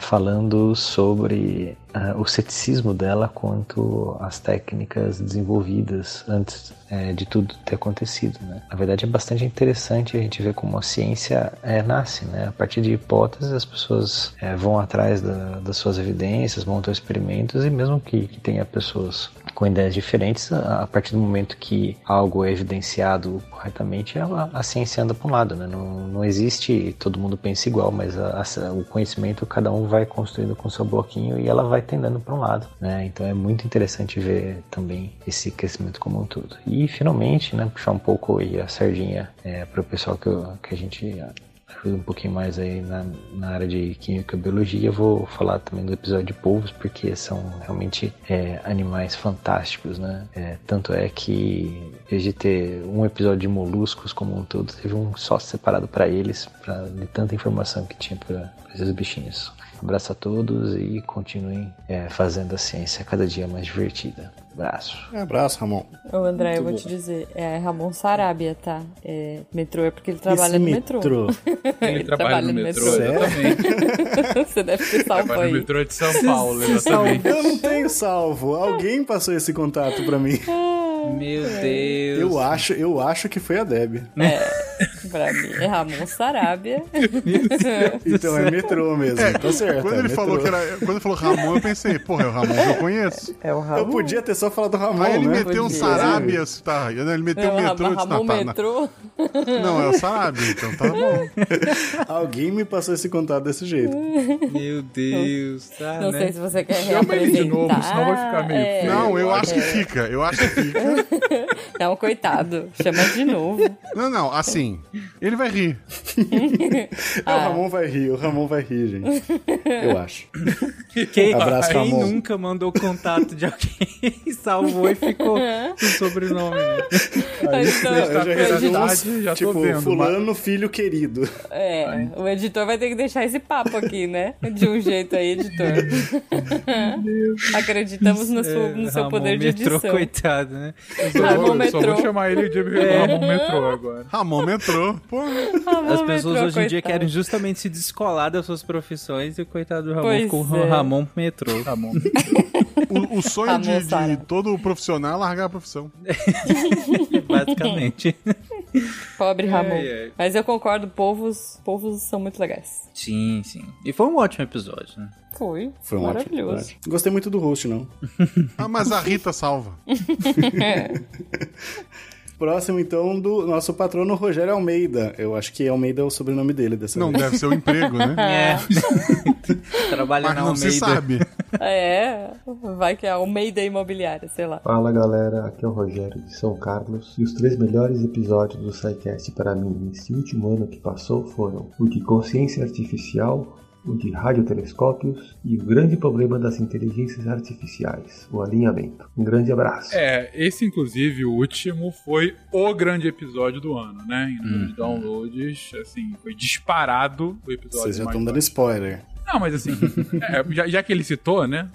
falando sobre o ceticismo dela quanto às técnicas desenvolvidas antes de tudo ter acontecido, né? Na verdade é bastante interessante a gente ver como a ciência nasce, né? A partir de hipóteses as pessoas vão atrás das suas evidências, montam experimentos e mesmo que tenha pessoas com ideias diferentes, a partir do momento que algo é evidenciado corretamente, a ciência anda para um lado, né? Não existe todo mundo pensa igual, mas o conhecimento cada um vai construindo com seu bloquinho e ela vai tendendo para um lado, né? Então é muito interessante ver também esse crescimento como um todo. E finalmente, né, puxar um pouco aí a sardinha para o pessoal que a gente ajuda um pouquinho mais aí na área de química e biologia. Eu vou falar também do episódio de polvos, porque são realmente animais fantásticos, né? Tanto é que, em vez de ter um episódio de moluscos como um todo, teve um só separado para eles, de tanta informação que tinha para esses bichinhos. Um abraço a todos e continuem fazendo a ciência cada dia mais divertida. Abraço. Abraço, Ramon. Ô, André, eu vou te dizer, é Ramon Sarabia, tá? Metrô é porque ele trabalha no metrô. Ele trabalha no metrô, exatamente. Você deve ter salvo aí. Trabalha no metrô de São Paulo, exatamente. Eu não tenho salvo. Alguém passou esse contato pra mim. Meu Deus. Eu acho que foi a Deb. Pra mim é Ramon Sarabia. Então é metrô mesmo. Tá certo. Quando ele falou Ramon, eu pensei, porra, é o Ramon que eu conheço. É o Ramon. Eu podia ter só falado Ramon, né? Aí ele meteu um Sarabia, tá? Ele meteu o metrô. Ramon metrô. Não, é o Sarabia, então tá bom. Alguém me passou esse contato desse jeito. Meu Deus, tá, não, né? Não sei se você quer reapresentar. Chama ele de novo, senão vai ficar meio... É, não, eu acho que fica, eu acho que fica. Não, coitado, chama de novo. Não, não, assim, ele vai rir. Ah. O Ramon vai rir, o Ramon vai rir, gente. Eu acho. Quem, abraço, quem nunca mandou contato de alguém e salvou e ficou com o sobrenome? Aí, então, já tipo, tô vendo, fulano, mas... filho querido. É, ai, o editor vai ter que deixar esse papo aqui, né? De um jeito aí, editor. Acreditamos no seu Ramon poder metrô, de edição. Coitado, né? Ramon metrô. Só vou chamar ele de Ramon metrô agora. Ramon metrô. Pô. Ramon as pessoas metrô, hoje em dia querem justamente se descolar das suas profissões e o coitado do Ramon ficou Ramon metrô. Ramon o sonho de todo profissional é largar a profissão. Basicamente. Pobre Ramon. É. Mas eu concordo, povos são muito legais. Sim, sim. E foi um ótimo episódio, né? Foi um maravilhoso. Ótimo. Gostei muito do host, não. Ah, mas a Rita salva. É. Próximo, então, do nosso patrono Rogério Almeida. Eu acho que Almeida é o sobrenome dele dessa não vez. Deve ser o emprego, né? É. Trabalha mas na Almeida. Mas não se sabe. É, vai que é Almeida Imobiliária, sei lá. Fala, galera. Aqui é o Rogério de São Carlos. E os 3 melhores episódios do SciCast para mim nesse último ano que passou foram o de consciência artificial, o de radiotelescópios e o grande problema das inteligências artificiais, o alinhamento. Um grande abraço. É, esse inclusive, o último, foi o grande episódio do ano, né? Em número de downloads, assim, foi disparado o episódio. Vocês já estão dando spoiler. Não, mas assim, já que ele citou, né,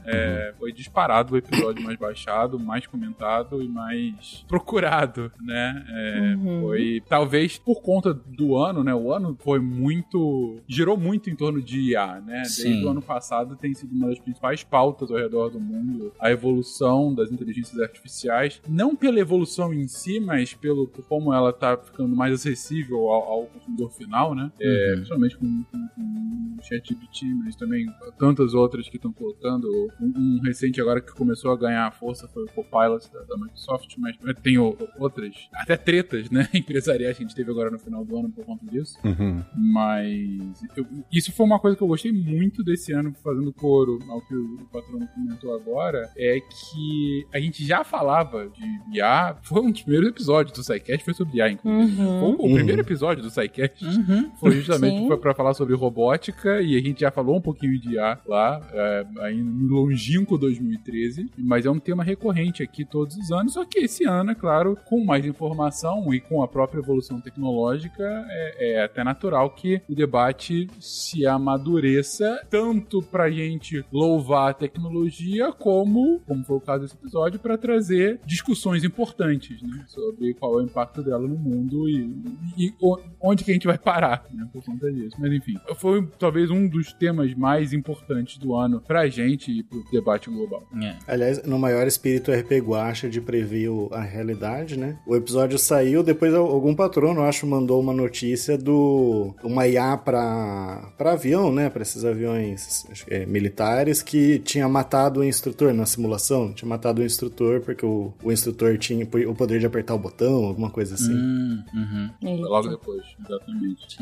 foi disparado o episódio mais baixado, mais comentado e mais procurado, né, foi, talvez por conta do ano, né, o ano foi muito, girou muito em torno de IA, né, desde o ano passado tem sido uma das principais pautas ao redor do mundo, a evolução das inteligências artificiais, não pela evolução em si, mas pelo como ela tá ficando mais acessível ao consumidor final, né, principalmente com o ChatGPT, mas também tantas outras que estão colocando. Um recente agora que começou a ganhar força foi o Copilot da Microsoft, mas tem outras, até tretas, né, empresariais que a gente teve agora no final do ano por conta disso. Mas isso foi uma coisa que eu gostei muito desse ano, fazendo coro ao que o patrão comentou agora, é que a gente já falava de IA, foi um dos primeiros episódios do SciCast, foi sobre IA, inclusive. O primeiro episódio do SciCast foi justamente para falar sobre robótica, e a gente já falou um pouquinho de IA lá, aí no longínquo 2013, mas é um tema recorrente aqui todos os anos, só que esse ano, é claro, com mais informação e com a própria evolução tecnológica, é até natural que o debate se amadureça, tanto pra gente louvar a tecnologia, como foi o caso desse episódio, para trazer discussões importantes, né, sobre qual é o impacto dela no mundo e onde que a gente vai parar, né, por conta disso. Mas enfim, foi talvez um dos temas mais importantes do ano pra gente e pro debate global. Aliás, no maior espírito RPG Guaxa de prever a realidade, né? O episódio saiu, depois algum patrono, acho, mandou uma notícia do uma IA pra avião, né? Pra esses aviões militares, que tinha matado o instrutor na simulação, tinha matado o instrutor porque o instrutor tinha o poder de apertar o botão, alguma coisa assim. Logo depois, exatamente.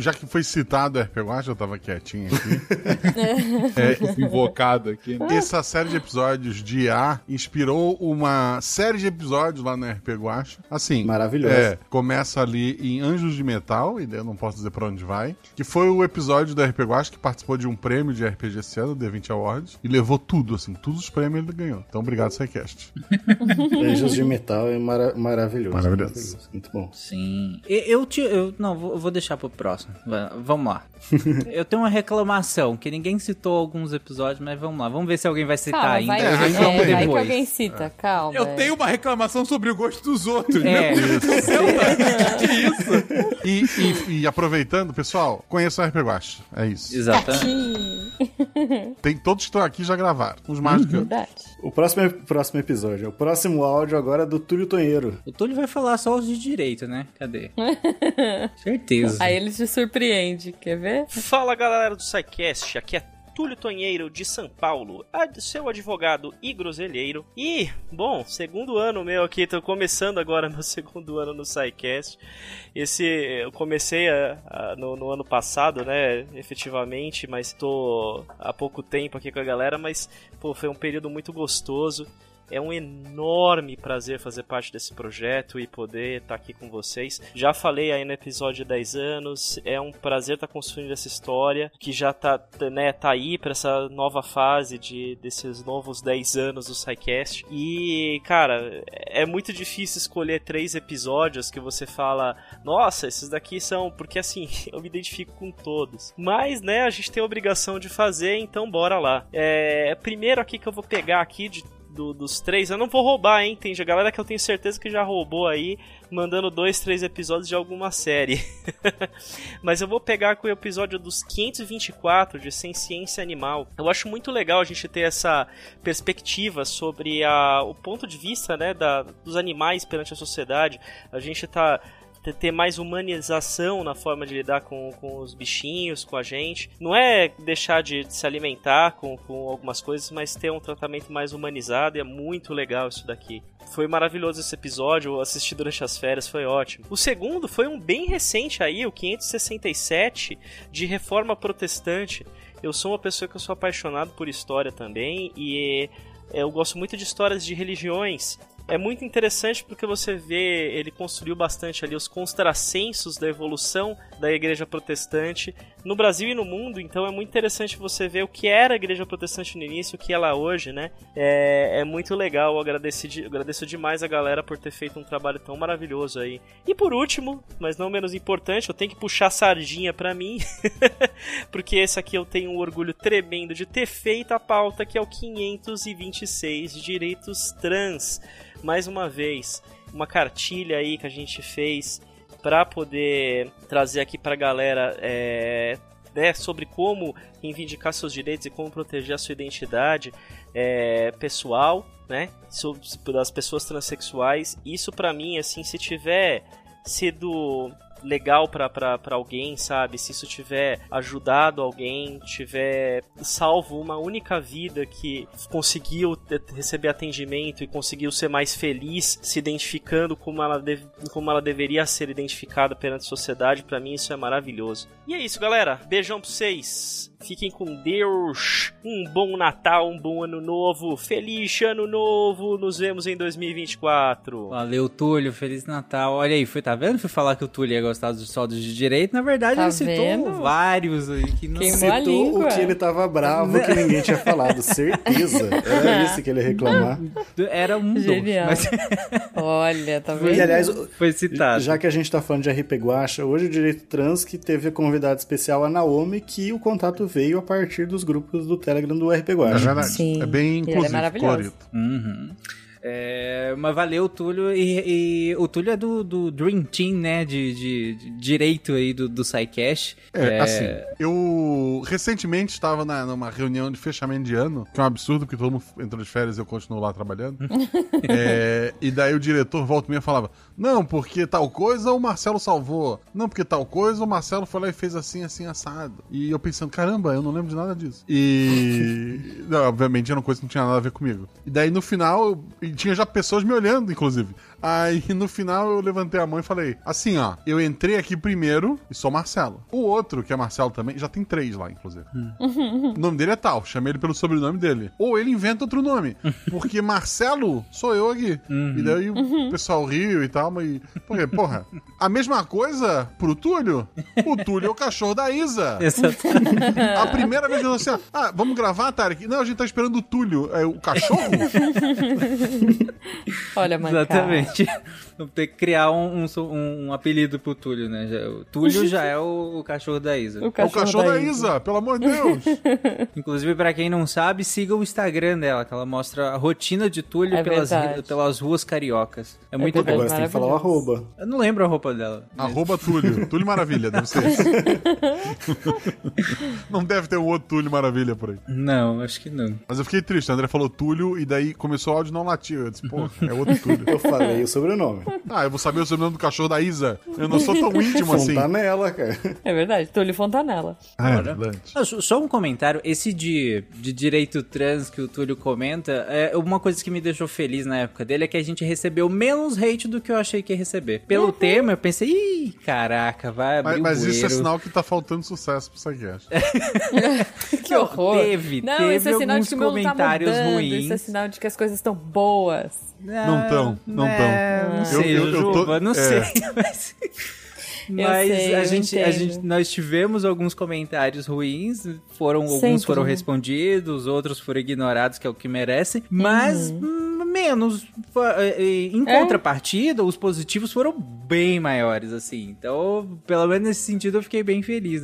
Já que foi citado RPG Guaxa, eu tava quietinho aqui. Invocado aqui. Né? Essa série de episódios de IA inspirou uma série de episódios lá no RPG Guaxa. Assim, maravilhoso. Começa ali em Anjos de Metal, e eu não posso dizer pra onde vai, que foi o episódio do RPG Guaxa que participou de um prêmio de RPG esse ano, o D20 Awards, e levou tudo, assim, todos os prêmios ele ganhou. Então, obrigado, SciCast. Anjos de Metal é maravilhoso. Muito bom. Sim. Eu vou deixar pro próximo. Vamos lá. Eu tenho uma reclamação, que ninguém citou alguns episódios, mas vamos lá. Vamos ver se alguém vai citar ainda. Vai que alguém cita, calma. Eu tenho uma reclamação sobre o gosto dos outros. Meu Deus do céu, que isso? E aproveitando, pessoal, conheçam o RPG Guaxa. É isso. Exatamente. Tem todos que estão aqui já gravaram. Uns mais do que outros. O próximo episódio. O próximo áudio agora é do Túlio Tonheiro. O Túlio vai falar só os de direito, né? Cadê? Certeza. Aí ele te surpreende, quer ver? Fala, galera do SciCast, aqui é Túlio Tonheiro, de São Paulo, seu advogado e groselheiro. E, bom, segundo ano meu aqui, tô começando agora meu segundo ano no SciCast. Eu comecei no ano passado, né, efetivamente, mas tô há pouco tempo aqui com a galera, mas pô, foi um período muito gostoso. É um enorme prazer fazer parte desse projeto e poder estar aqui com vocês. Já falei aí no episódio 10 anos, é um prazer estar construindo essa história, que já tá aí para essa nova fase desses novos 10 anos do SciCast. E, cara, é muito difícil escolher 3 episódios que você fala, nossa, esses daqui são... Porque, assim, eu me identifico com todos. Mas, né, a gente tem a obrigação de fazer, então bora lá. Primeiro aqui que eu vou pegar aqui dos 3, eu não vou roubar, hein? Tem galera que eu tenho certeza que já roubou aí, mandando 2, 3 episódios de alguma série. Mas eu vou pegar com o episódio dos 524 de Sem Ciência Animal. Eu acho muito legal a gente ter essa perspectiva sobre o ponto de vista, né, dos animais perante a sociedade. A gente ter mais humanização na forma de lidar com os bichinhos, com a gente. Não é deixar de se alimentar com algumas coisas, mas ter um tratamento mais humanizado, e é muito legal isso daqui. Foi maravilhoso esse episódio, eu assisti durante as férias, foi ótimo. O segundo foi um bem recente aí, o 567, de Reforma Protestante. Eu sou uma pessoa que eu sou apaixonado por história também, e eu gosto muito de histórias de religiões. É muito interessante porque você vê, ele construiu bastante ali os contrassensos da evolução da igreja protestante no Brasil e no mundo, então é muito interessante você ver o que era a igreja protestante no início, o que ela é hoje, né? É muito legal, eu agradeço demais a galera por ter feito um trabalho tão maravilhoso aí. E por último, mas não menos importante, eu tenho que puxar a sardinha pra mim, porque esse aqui eu tenho um orgulho tremendo de ter feito a pauta, que é o 526, Direitos Trans. Mais uma vez, uma cartilha aí que a gente fez para poder trazer aqui para a galera sobre como reivindicar seus direitos e como proteger a sua identidade pessoal, né, das pessoas transexuais. Isso para mim, assim, se tiver sido legal para alguém, sabe, se isso tiver ajudado alguém, tiver salvo uma única vida que conseguiu receber atendimento e conseguiu ser mais feliz se identificando como ela deveria ser identificada perante a sociedade, pra mim isso é maravilhoso. E é isso, galera, beijão pra vocês, fiquem com Deus, um bom Natal, um bom Ano Novo, feliz Ano Novo, nos vemos em 2024. Valeu, Túlio, feliz Natal. Olha aí, tá vendo? Fui falar que o Túlio gostado só dos de direito, na verdade ele citou vários aí que não citou o que ele tava bravo, que ninguém tinha falado, certeza, era isso que ele ia reclamar, era um genial. Mas... olha, tá vendo? E aliás, foi citado, já que a gente tá falando de RPG Guaxa, hoje o Direito Trans que teve a convidada especial, a Naomi, que o contato veio a partir dos grupos do Telegram do RPG Guaxa. Sim, é bem inclusivo, é maravilhoso. Uhum. Mas valeu, Túlio, e o Túlio é do Dream Team, né, de direito aí do SciCast. Assim, eu recentemente estava numa reunião de fechamento de ano, que é um absurdo, porque todo mundo entrou de férias e eu continuo lá trabalhando, e daí o diretor volta e meia falava, não, porque tal coisa o Marcelo salvou, não, porque tal coisa o Marcelo foi lá e fez assim, assim, assado, e eu pensando, caramba, eu não lembro de nada disso, e não, obviamente era uma coisa que não tinha nada a ver comigo, e daí no final, tinha já pessoas me olhando, inclusive. Aí, no final, eu levantei a mão e falei, assim, ó, eu entrei aqui primeiro e sou Marcelo. O outro, que é Marcelo também, já tem 3 lá, inclusive. O nome dele é tal, chamei ele pelo sobrenome dele. Ou ele inventa outro nome, porque Marcelo sou eu aqui. E daí o pessoal riu e tal, mas... Porque, porra, a mesma coisa pro Túlio. O Túlio é o cachorro da Isa. A primeira vez que eu disse assim, ah, vamos gravar, Tarek? Não, a gente tá esperando o Túlio. É o cachorro? Olha, mancada. Exatamente. Vou ter que criar um apelido pro Túlio, né? O Túlio já é o cachorro da Isa. O cachorro da Isa, pelo amor de Deus! Inclusive, pra quem não sabe, siga o Instagram dela, que ela mostra a rotina de Túlio pelas ruas cariocas. É muito bom. Agora você tem que falar o arroba. Eu não lembro a roupa dela. Arroba Túlio. Túlio Maravilha, deve ser isso. Não deve ter um outro Túlio Maravilha por aí. Não, acho que não. Mas eu fiquei triste, o André falou Túlio e daí começou o áudio não lativo. Eu disse, pô, é outro Túlio. Eu falei. sei o sobrenome. Ah, eu vou saber o sobrenome do cachorro da Isa. Eu não sou tão íntimo assim. Fontanella, cara. É verdade, Túlio Fontanella. Ah, é verdade. Só um comentário. Esse de direito trans que o Túlio comenta, é uma coisa que me deixou feliz na época dele é que a gente recebeu menos hate do que eu achei que ia receber. Pelo tema, eu pensei, ih, caraca, vai abrir mas isso é sinal que tá faltando sucesso pro SciCast. Que horror. Teve alguns comentários ruins. Isso é sinal de que as coisas estão boas. Não tão. Não sei, Juba. Mas nós tivemos alguns comentários ruins, alguns foram respondidos, outros foram ignorados, que é o que merece, mas menos. Em contrapartida, os positivos foram bem maiores, assim. Então, pelo menos nesse sentido, eu fiquei bem feliz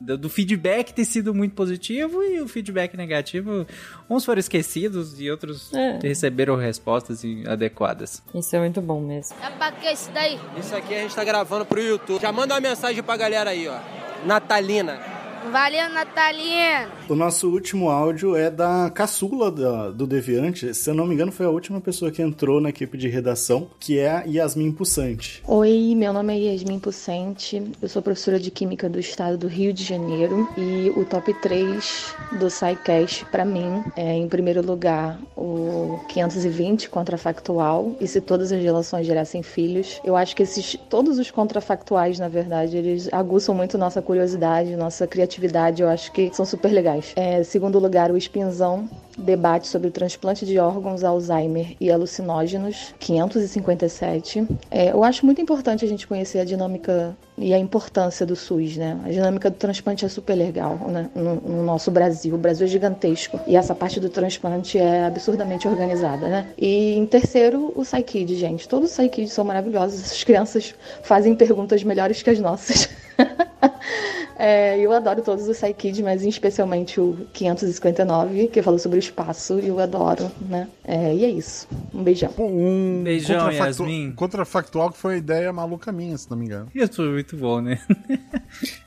do feedback ter sido muito positivo e o feedback negativo, uns foram esquecidos e outros receberam respostas adequadas. Isso é muito bom mesmo. É pra que isso daí? Isso aqui a gente tá gravando pro YouTube. Já manda uma mensagem pra galera aí, ó. Natalina. Valeu, Natalina. O nosso último áudio é da caçula do Deviante. Se eu não me engano, foi a última pessoa que entrou na equipe de redação, que é a Yasmin Poussante. Oi, meu nome é Yasmin Poussante. Eu sou professora de Química do Estado do Rio de Janeiro. E o top 3 do SciCast, pra mim, é, em primeiro lugar, o 520 contrafactual. E se todas as relações gerassem filhos. Eu acho que todos os contrafactuais, na verdade, eles aguçam muito nossa curiosidade, nossa criatividade. Eu acho que são super legais. Segundo lugar, o Espinzão, debate sobre o transplante de órgãos, Alzheimer e alucinógenos, 557. Eu acho muito importante a gente conhecer a dinâmica e a importância do SUS, né? A dinâmica do transplante é super legal, né? No nosso Brasil. O Brasil é gigantesco. E essa parte do transplante é absurdamente organizada, né? E em terceiro, o SciKids, gente. Todos os SciKids são maravilhosos. Essas crianças fazem perguntas melhores que as nossas. Eu adoro todos os SciKids, mas especialmente o 559, que falou sobre o espaço, e eu adoro, né? E é isso. Um beijão. Um beijão, Yasmin. Contrafactual que foi a ideia maluca minha, se não me engano. Isso foi muito bom, né?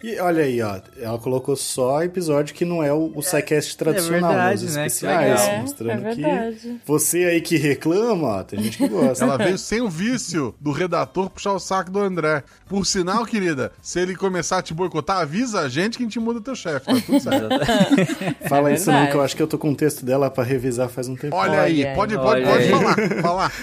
E olha aí, ó. Ela colocou só episódio que não é o SciCast tradicional, verdade, os especiais, né? Mostrando que você aí que reclama, ó, tem gente que gosta. Ela veio sem o vício do redator puxar o saco do André. Por sinal, querida, se ele começar a te boicotar, avisa a gente que a gente muda teu chefe, tá tudo certo. Fala isso não, que eu acho que eu tô com o texto dela pra revisar faz um tempo. Olha aí, pode falar.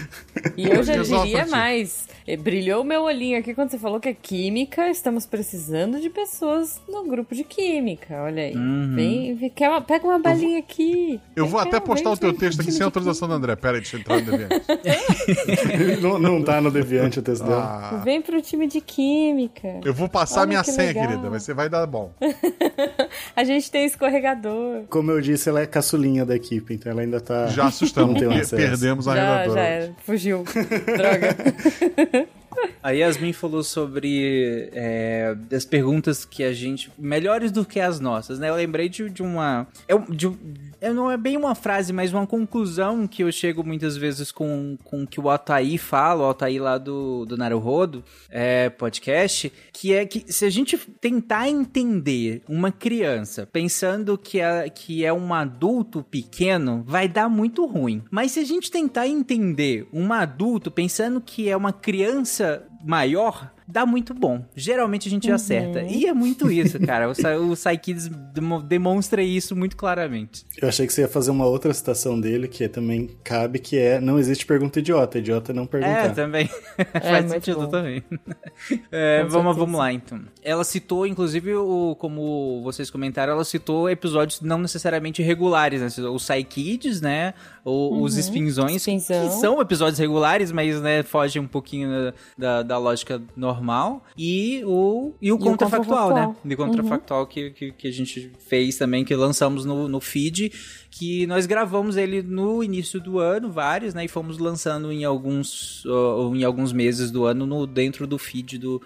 E eu já diria mais. Brilhou meu olhinho aqui quando você falou que é química, estamos precisando de pessoas no grupo de química, olha aí. Vem, pega uma balinha aqui. Eu vou até postar o teu texo aqui sem autorização do André. Pera aí, deixa eu entrar no Deviante. Não tá no Deviante o texto dela. Vem pro time de química. Eu vou passar minha senha, querida, mas você vai dar bom. A gente tem escorregador. Como eu disse, ela é caçulinha da equipe, então ela ainda tá... Já assustamos, perdemos a redatora. Fugiu. Droga. A Yasmin falou sobre as perguntas que a gente... Melhores do que as nossas, né? Eu lembrei de uma... não é bem uma frase, mas uma conclusão que eu chego muitas vezes com que o Altair fala, o Altair lá do Naruhodo, podcast, que é que se a gente tentar entender uma criança pensando que é um adulto pequeno, vai dar muito ruim. Mas se a gente tentar entender um adulto pensando que é uma criança maior, dá muito bom. Geralmente a gente acerta. E é muito isso, cara. O SciKids demonstra isso muito claramente. Eu achei que você ia fazer uma outra citação dele, que também cabe, que é não existe pergunta idiota. Idiota é não perguntar. Também. Faz sentido também. Vamos lá, então. Ela citou, inclusive, como vocês comentaram, ela citou episódios não necessariamente regulares, né? O SciKids, né? Os espinzões, que são episódios regulares, mas, né, fogem um pouquinho da lógica normal, e o contrafactual, né? E o contrafactual que a gente fez também, que lançamos no feed, que nós gravamos ele no início do ano, vários, né? E fomos lançando em alguns meses do ano dentro do feed do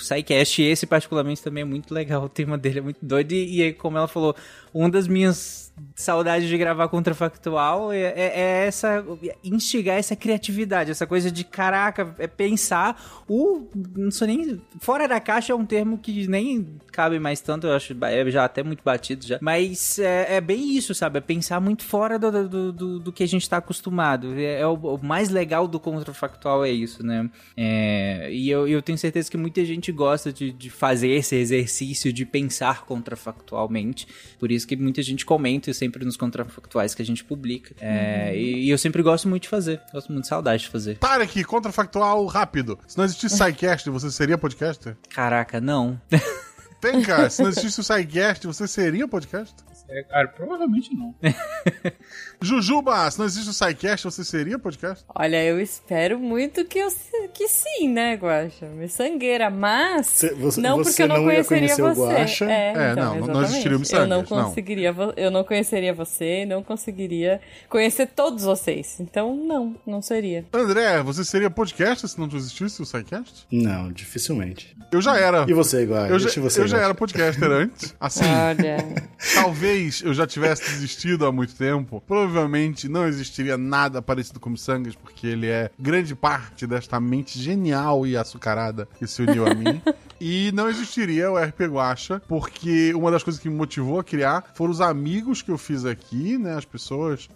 SciCast. Esse, particularmente, também é muito legal. O tema dele é muito doido. E aí, como ela falou, uma das minhas saudades de gravar Contrafactual é essa, instigar essa criatividade, essa coisa de, caraca, é pensar o... Não sou nem... Fora da caixa é um termo que nem cabe mais tanto, eu acho, é já até muito batido já, mas é bem isso, sabe? É pensar muito fora do que a gente tá acostumado. O mais legal do Contrafactual é isso, né? E eu tenho certeza que muita gente gosta de fazer esse exercício de pensar contrafactualmente, por isso que muita gente comenta sempre nos contrafactuais que a gente publica. E eu sempre gosto muito de fazer, gosto muito de saudade de fazer. Para aqui, contrafactual rápido. Se não existisse SciCast, você seria podcaster? Caraca, não. Tem, cara. Se não existisse o SciCast, você seria podcaster? É, cara, provavelmente não. Jujuba, se não existe o SciCast, você seria podcast? Olha, eu espero muito que sim, né, Guaxa? Miçangueira, mas porque eu não conheceria você. Então, não existiria o Miçangueira. Eu não conheceria você, não conseguiria conhecer todos vocês. Então, não seria. André, você seria podcast se não existisse o SciCast? Não, dificilmente. Eu já era. E você, Guaxa? Eu já era podcaster antes. Assim, olha. Talvez eu já tivesse desistido há muito tempo, provavelmente não existiria nada parecido com o Missangas, porque ele é grande parte desta mente genial e açucarada que se uniu a mim. E não existiria o RPG Guaxa, porque uma das coisas que me motivou a criar foram os amigos que eu fiz aqui, né? As pessoas,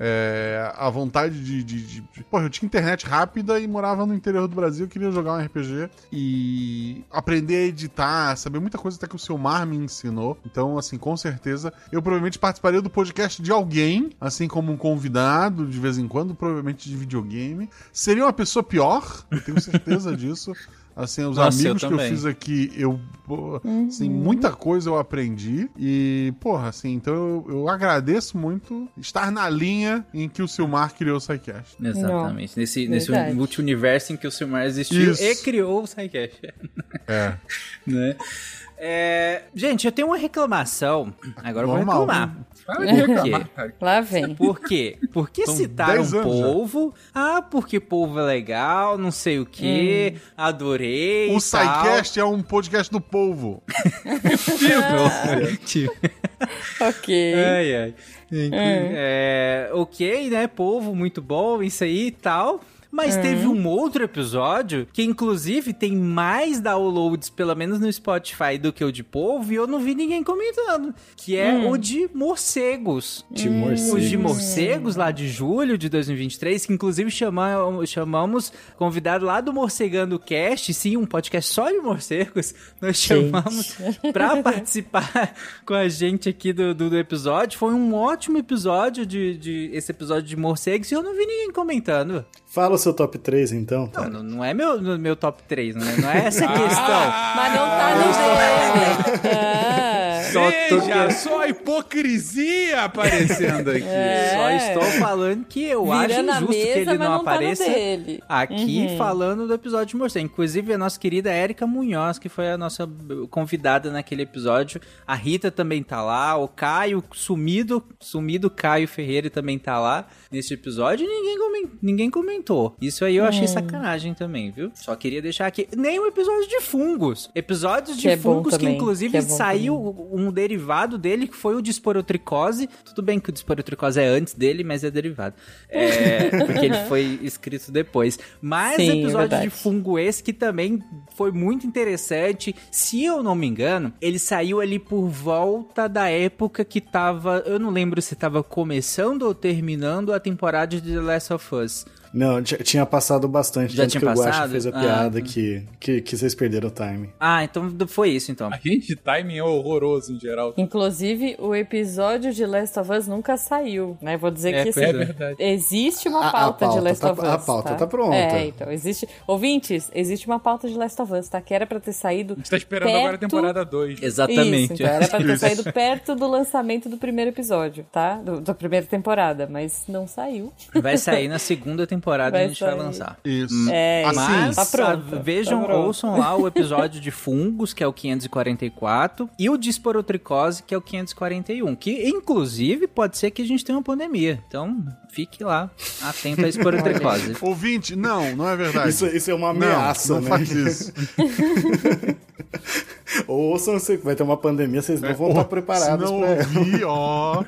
a vontade de... Pô, eu tinha internet rápida e morava no interior do Brasil, queria jogar um RPG e aprender a editar, saber muita coisa até que o seu Mar me ensinou. Então, assim, com certeza, eu provavelmente participaria do podcast de alguém, assim como um convidado, de vez em quando, provavelmente de videogame. Seria uma pessoa pior, eu tenho certeza disso. Assim, os amigos que eu fiz aqui, assim, muita coisa eu aprendi. E, porra, assim, então eu agradeço muito estar na linha em que o Silmar criou o SciCast. Exatamente. Nesse multiverso em que o Silmar existiu e criou o SciCast. É. Né? Gente, eu tenho uma reclamação. Agora normal, eu vou reclamar. Lá vem. Por quê? Porque citaram polvo. Já. Ah, porque polvo é legal, não sei o quê. Adorei. O SciCast é um podcast do polvo. Tipo. Ok. Ai. Ok, né? Polvo, muito bom, isso aí e tal. Mas teve um outro episódio que, inclusive, tem mais downloads, pelo menos no Spotify, do que o de polvo, e eu não vi ninguém comentando. Que é o de morcegos. Os de morcegos, lá de julho de 2023, que, inclusive, chamamos convidado lá do Morcegando Cast, sim, um podcast só de morcegos, nós chamamos pra participar com a gente aqui do episódio. Foi um ótimo episódio, esse episódio de morcegos, e eu não vi ninguém comentando. Fala o seu top 3, então. Tá? Não é meu top 3, não é essa a questão. Mas não tá no dele. Só a hipocrisia aparecendo aqui. Só estou falando que eu acho injusto mesa, que ele não apareça tá aqui falando do episódio de morcego. Inclusive, a nossa querida Érica Munhoz, que foi a nossa convidada naquele episódio. A Rita também tá lá. O Caio, sumido Caio Ferreira também tá lá nesse episódio. E ninguém comentou. Isso aí eu achei sacanagem também, viu? Só queria deixar aqui. Nem um episódio de fungos. Episódios de fungos que, inclusive, saiu um derivado dele, que foi o de esporotricose. Tudo bem que o de esporotricose é antes dele, mas é derivado. Porque ele foi escrito depois. Mas sim, episódio de fungo esse que também foi muito interessante. Se eu não me engano, ele saiu ali por volta da época que tava... Eu não lembro se tava começando ou terminando a temporada de The Last of Us. Não, tinha passado bastante. Já tinha que passado? O Guaxa fez a piada que vocês perderam o timing. Ah, então foi isso, então. A gente, timing é horroroso em geral. Inclusive, o episódio de Last of Us nunca saiu, né? Vou dizer que existe uma pauta de Last of Us. A pauta tá pronta. Então, existe... Ouvintes, existe uma pauta de Last of Us, tá? Que era pra ter saído... A gente tá esperando agora a temporada 2. Exatamente. Isso, então, era pra ter saído perto do lançamento do primeiro episódio, tá? Da primeira temporada, mas não saiu. Vai sair na segunda temporada. A gente vai lançar. Isso. Mas tá pronto, vejam, ouçam lá o episódio de fungos, que é o 544, e o de esporotricose, que é o 541, que inclusive pode ser que a gente tenha uma pandemia. Então, fique lá atento à esporotricose. Ouvinte, não é verdade. Isso é uma ameaça, não faz isso. Ouçam, vai ter uma pandemia, vocês não vão estar preparados. Se não ouvir, ó.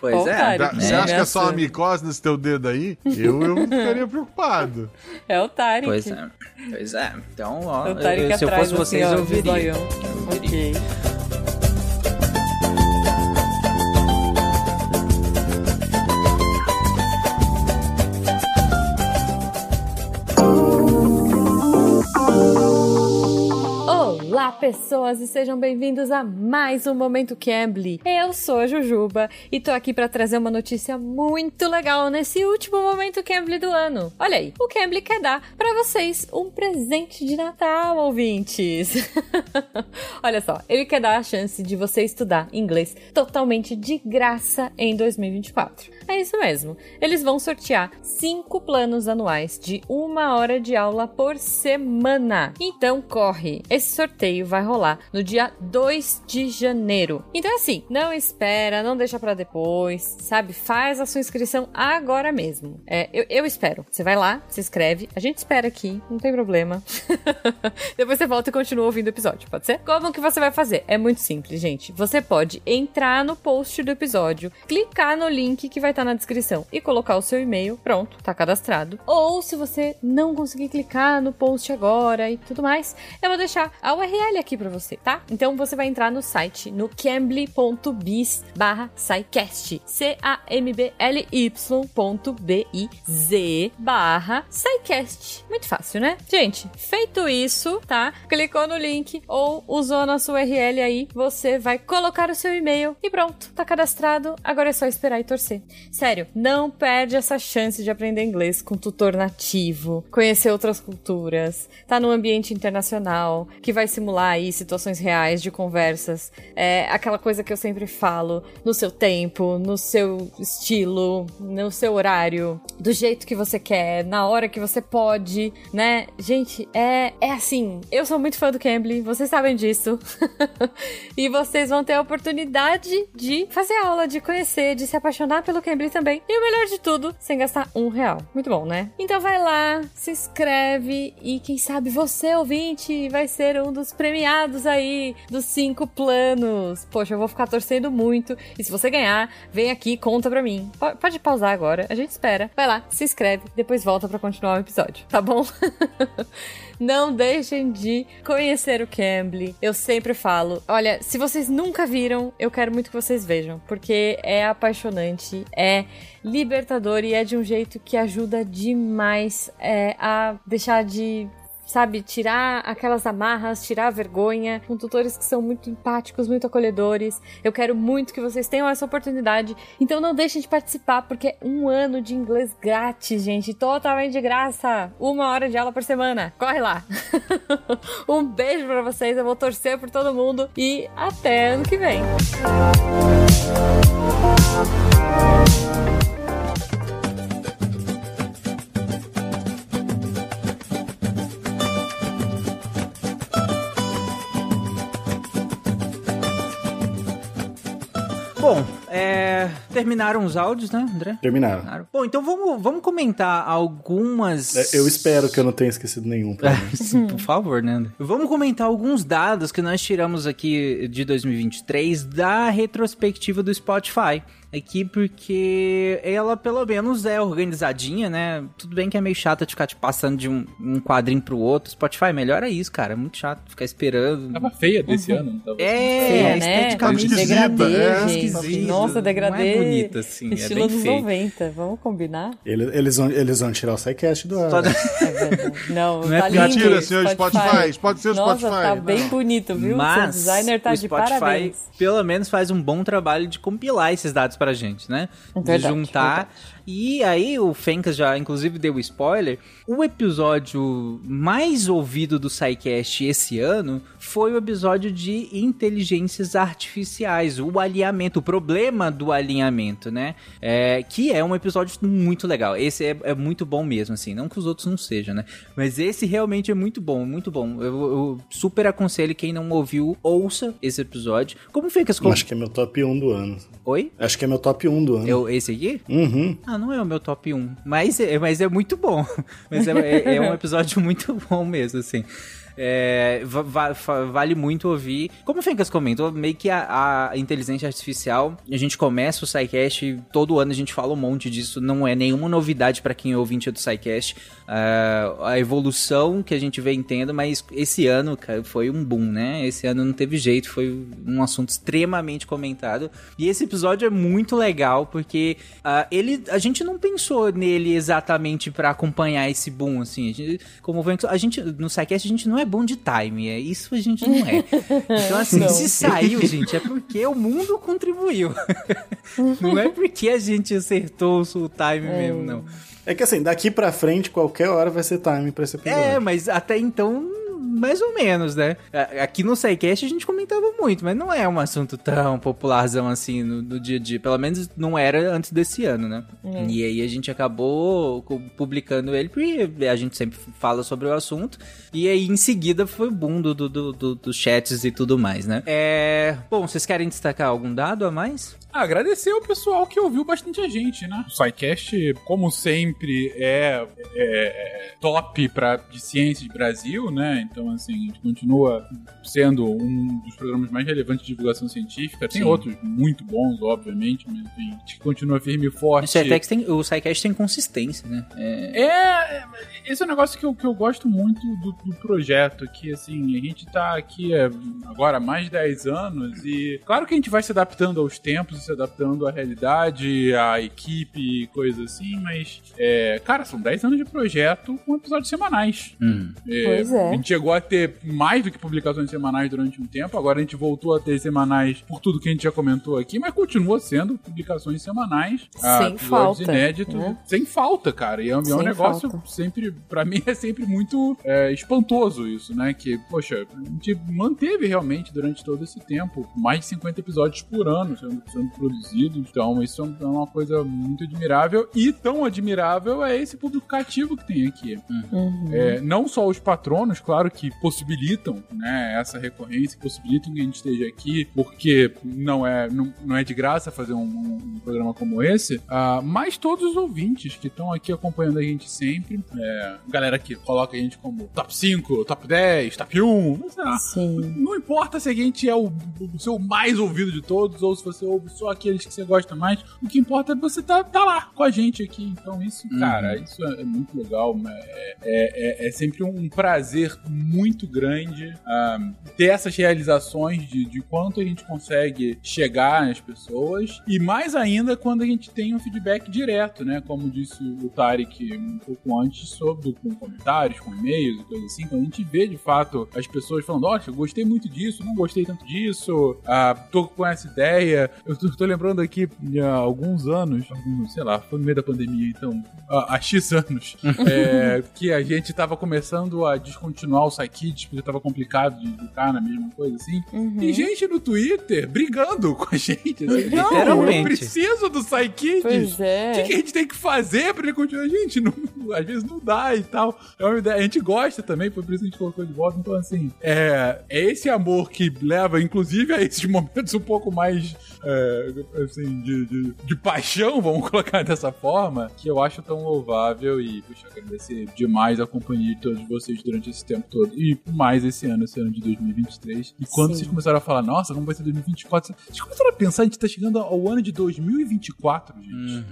Pois é. Você acha que é só uma micose nesse teu dedo aí? Eu ficaria preocupado. É o Tarek. Pois é. Pois é. Então, ó, se eu fosse vocês, eu ouviria. Ok. Olá, pessoas, e sejam bem-vindos a mais um Momento Cambly. Eu sou a Jujuba e tô aqui pra trazer uma notícia muito legal nesse último Momento Cambly do ano. Olha aí, o Cambly quer dar pra vocês um presente de Natal, ouvintes. Olha só, ele quer dar a chance de você estudar inglês totalmente de graça em 2024. É isso mesmo, eles vão sortear 5 planos anuais de 1 hora de aula por semana. Então corre, esse sorteio vai rolar no dia 2 de janeiro. Então é assim, não espera, não deixa pra depois, sabe? Faz a sua inscrição agora mesmo. Eu espero. Você vai lá, se inscreve, a gente espera aqui, não tem problema. Depois você volta e continua ouvindo o episódio, pode ser? Como que você vai fazer? É muito simples, gente. Você pode entrar no post do episódio, clicar no link que vai tá na descrição e colocar o seu e-mail, pronto, tá cadastrado. Ou se você não conseguir clicar no post agora e tudo mais, eu vou deixar a URL aqui pra você, tá? Então você vai entrar no site, no cambly.biz/SciCast, cambly.biz/SciCast. Muito fácil, né? Gente, feito isso, tá? Clicou no link ou usou a nossa URL aí, você vai colocar o seu e-mail e pronto, tá cadastrado, agora é só esperar e torcer. Sério, não perde essa chance de aprender inglês com tutor nativo, conhecer outras culturas, tá num ambiente internacional, que vai simular aí situações reais de conversas, aquela coisa que eu sempre falo, no seu tempo, no seu estilo, no seu horário, do jeito que você quer, na hora que você pode, né? Gente, é assim, eu sou muito fã do Cambly, vocês sabem disso, e vocês vão ter a oportunidade de fazer aula, de conhecer, de se apaixonar pelo Cambly também. E o melhor de tudo, sem gastar R$1. Muito bom, né? Então vai lá, se inscreve e quem sabe você, ouvinte, vai ser um dos premiados aí dos 5 planos. Poxa, eu vou ficar torcendo muito. E se você ganhar, vem aqui e conta pra mim. Pode pausar agora, a gente espera. Vai lá, se inscreve, depois volta pra continuar o episódio, tá bom? Não deixem de conhecer o Cambly. Eu sempre falo, olha, se vocês nunca viram, eu quero muito que vocês vejam, porque é apaixonante, é libertador e é de um jeito que ajuda demais a deixar de, sabe, tirar aquelas amarras, tirar a vergonha, com tutores que são muito empáticos, muito acolhedores. Eu quero muito que vocês tenham essa oportunidade, então não deixem de participar, porque é 1 ano de inglês grátis, gente, totalmente de graça, 1 hora de aula por semana, corre lá. Um beijo pra vocês, eu vou torcer por todo mundo e até ano que vem. Bom, terminaram os áudios, né, André? Terminaram. Bom, então vamos comentar algumas... Eu espero que eu não tenha esquecido nenhum. Sim, por favor, né, André? Vamos comentar alguns dados que nós tiramos aqui de 2023 da retrospectiva do Spotify. Aqui porque ela pelo menos é organizadinha, né? Tudo bem que é meio chata de ficar te passando de um quadrinho pro outro. Spotify, melhor é isso, cara. É muito chato ficar esperando. Tava feia desse ano. Tava feia, né? Esteticamente esquisita. Nossa, degradê. Não é bonita, assim. Estilo é bem dos feio. 90, vamos combinar? Eles vão tirar o SciCast do ar. Não tá lindo. Tira, senhor Spotify. Pode ser o Spotify. Nossa, tá bem bonito, viu? Mas seu designer tá de parabéns. O Spotify pelo menos faz um bom trabalho de compilar esses dados pra gente, né? Verdade, de juntar. Verdade. E aí o Fencas já, inclusive, deu spoiler. O episódio mais ouvido do SciCast esse ano foi o episódio de inteligências artificiais, o alinhamento, o problema do alinhamento, né? Que é um episódio muito legal. Esse é muito bom mesmo, assim. Não que os outros não sejam, né? Mas esse realmente é muito bom, muito bom. Eu super aconselho quem não ouviu, ouça esse episódio. Como o Fencas... Acho que é meu top 1 do ano. Oi? Acho que é meu top 1 do ano. Esse aqui? Uhum. Ah, não é o meu top 1, mas é muito bom. Mas é um episódio muito bom mesmo, assim. Vale muito ouvir. Como o Fencas comentou, meio que a inteligência artificial, a gente começa o SciCast, todo ano a gente fala um monte disso, não é nenhuma novidade pra quem é ouvinte do SciCast, a evolução que a gente vem tendo, mas esse ano, cara, foi um boom, né? Esse ano não teve jeito, foi um assunto extremamente comentado, e esse episódio é muito legal, porque a gente não pensou nele exatamente pra acompanhar esse boom, assim, a gente, no SciCast a gente não é bom de time, isso a gente não é. Então, assim, não. Se saiu, gente, é porque o mundo contribuiu. Não é porque a gente acertou o time mesmo, não. É que assim, daqui pra frente, qualquer hora vai ser time pra esse episódio. É, mas até então, mais ou menos, né? Aqui no SciCast a gente comentava muito, mas não é um assunto tão popularzão assim no dia a dia. Pelo menos não era antes desse ano, né? E aí a gente acabou publicando ele, porque a gente sempre fala sobre o assunto. E aí em seguida foi o boom dos chats e tudo mais, né? Bom, vocês querem destacar algum dado a mais? Agradecer ao pessoal que ouviu bastante a gente, né? O SciCast, como sempre, é top de ciência de Brasil, né? Então, assim, a gente continua sendo um dos programas mais relevantes de divulgação científica. Tem outros muito bons, obviamente, mas enfim, a gente continua firme e forte. O SciCast tem consistência, né? Esse é um negócio que eu gosto muito do projeto, que, assim, a gente tá aqui agora há mais de 10 anos e, claro que a gente vai se adaptando aos tempos, se adaptando à realidade, à equipe, coisa assim, mas, cara, são 10 anos de projeto com episódios semanais. Pois é. A gente chegou a ter mais do que publicações semanais durante um tempo, agora a gente voltou a ter semanais por tudo que a gente já comentou aqui, mas continua sendo publicações semanais. Sem falta. Inéditos, sem falta, cara. E é um negócio sempre, pra mim, é sempre muito espantoso isso, né? Que, poxa, a gente manteve realmente durante todo esse tempo mais de 50 episódios por ano sendo produzidos, então isso é uma coisa muito admirável, e tão admirável é esse público cativo que tem aqui. Não só os patronos, claro, que possibilitam, né, essa recorrência, possibilitam que a gente esteja aqui, porque não é de graça fazer um programa como esse, mas todos os ouvintes que estão aqui acompanhando a gente sempre, galera que coloca a gente como top 5, top 10, top 1, não importa se a gente é o seu mais ouvido de todos, ou se você ouve só aqueles que você gosta mais, o que importa é que você tá lá com a gente aqui, então isso, cara, isso é muito legal, né? É sempre um prazer muito grande ter essas realizações de quanto a gente consegue chegar nas pessoas, e mais ainda quando a gente tem um feedback direto, né, como disse o Tarek um pouco antes, com comentários, com e-mails e coisa assim, quando a gente vê de fato as pessoas falando, olha, eu gostei muito disso, não gostei tanto disso, tô com essa ideia. Eu tô lembrando aqui há alguns anos, sei lá, foi no meio da pandemia, então há X anos, que a gente tava começando a descontinuar o SciKids, porque tava complicado de educar na mesma coisa, assim. E gente no Twitter brigando com a gente. Assim, não, eu preciso do SciKids. Pois é. O que a gente tem que fazer pra ele continuar? Gente, não, às vezes não dá e tal. É uma ideia. A gente gosta também, foi por isso que a gente colocou de volta. Então, assim, é esse amor que leva, inclusive, a esses momentos um pouco mais assim, de paixão, vamos colocar dessa forma, que eu acho tão louvável, e puxa, agradecer demais a companhia de todos vocês durante esse tempo todo, e mais esse ano de 2023, e quando vocês começaram a falar, nossa, como vai ser 2024, vocês começaram a pensar, a gente tá chegando ao ano de 2024, gente.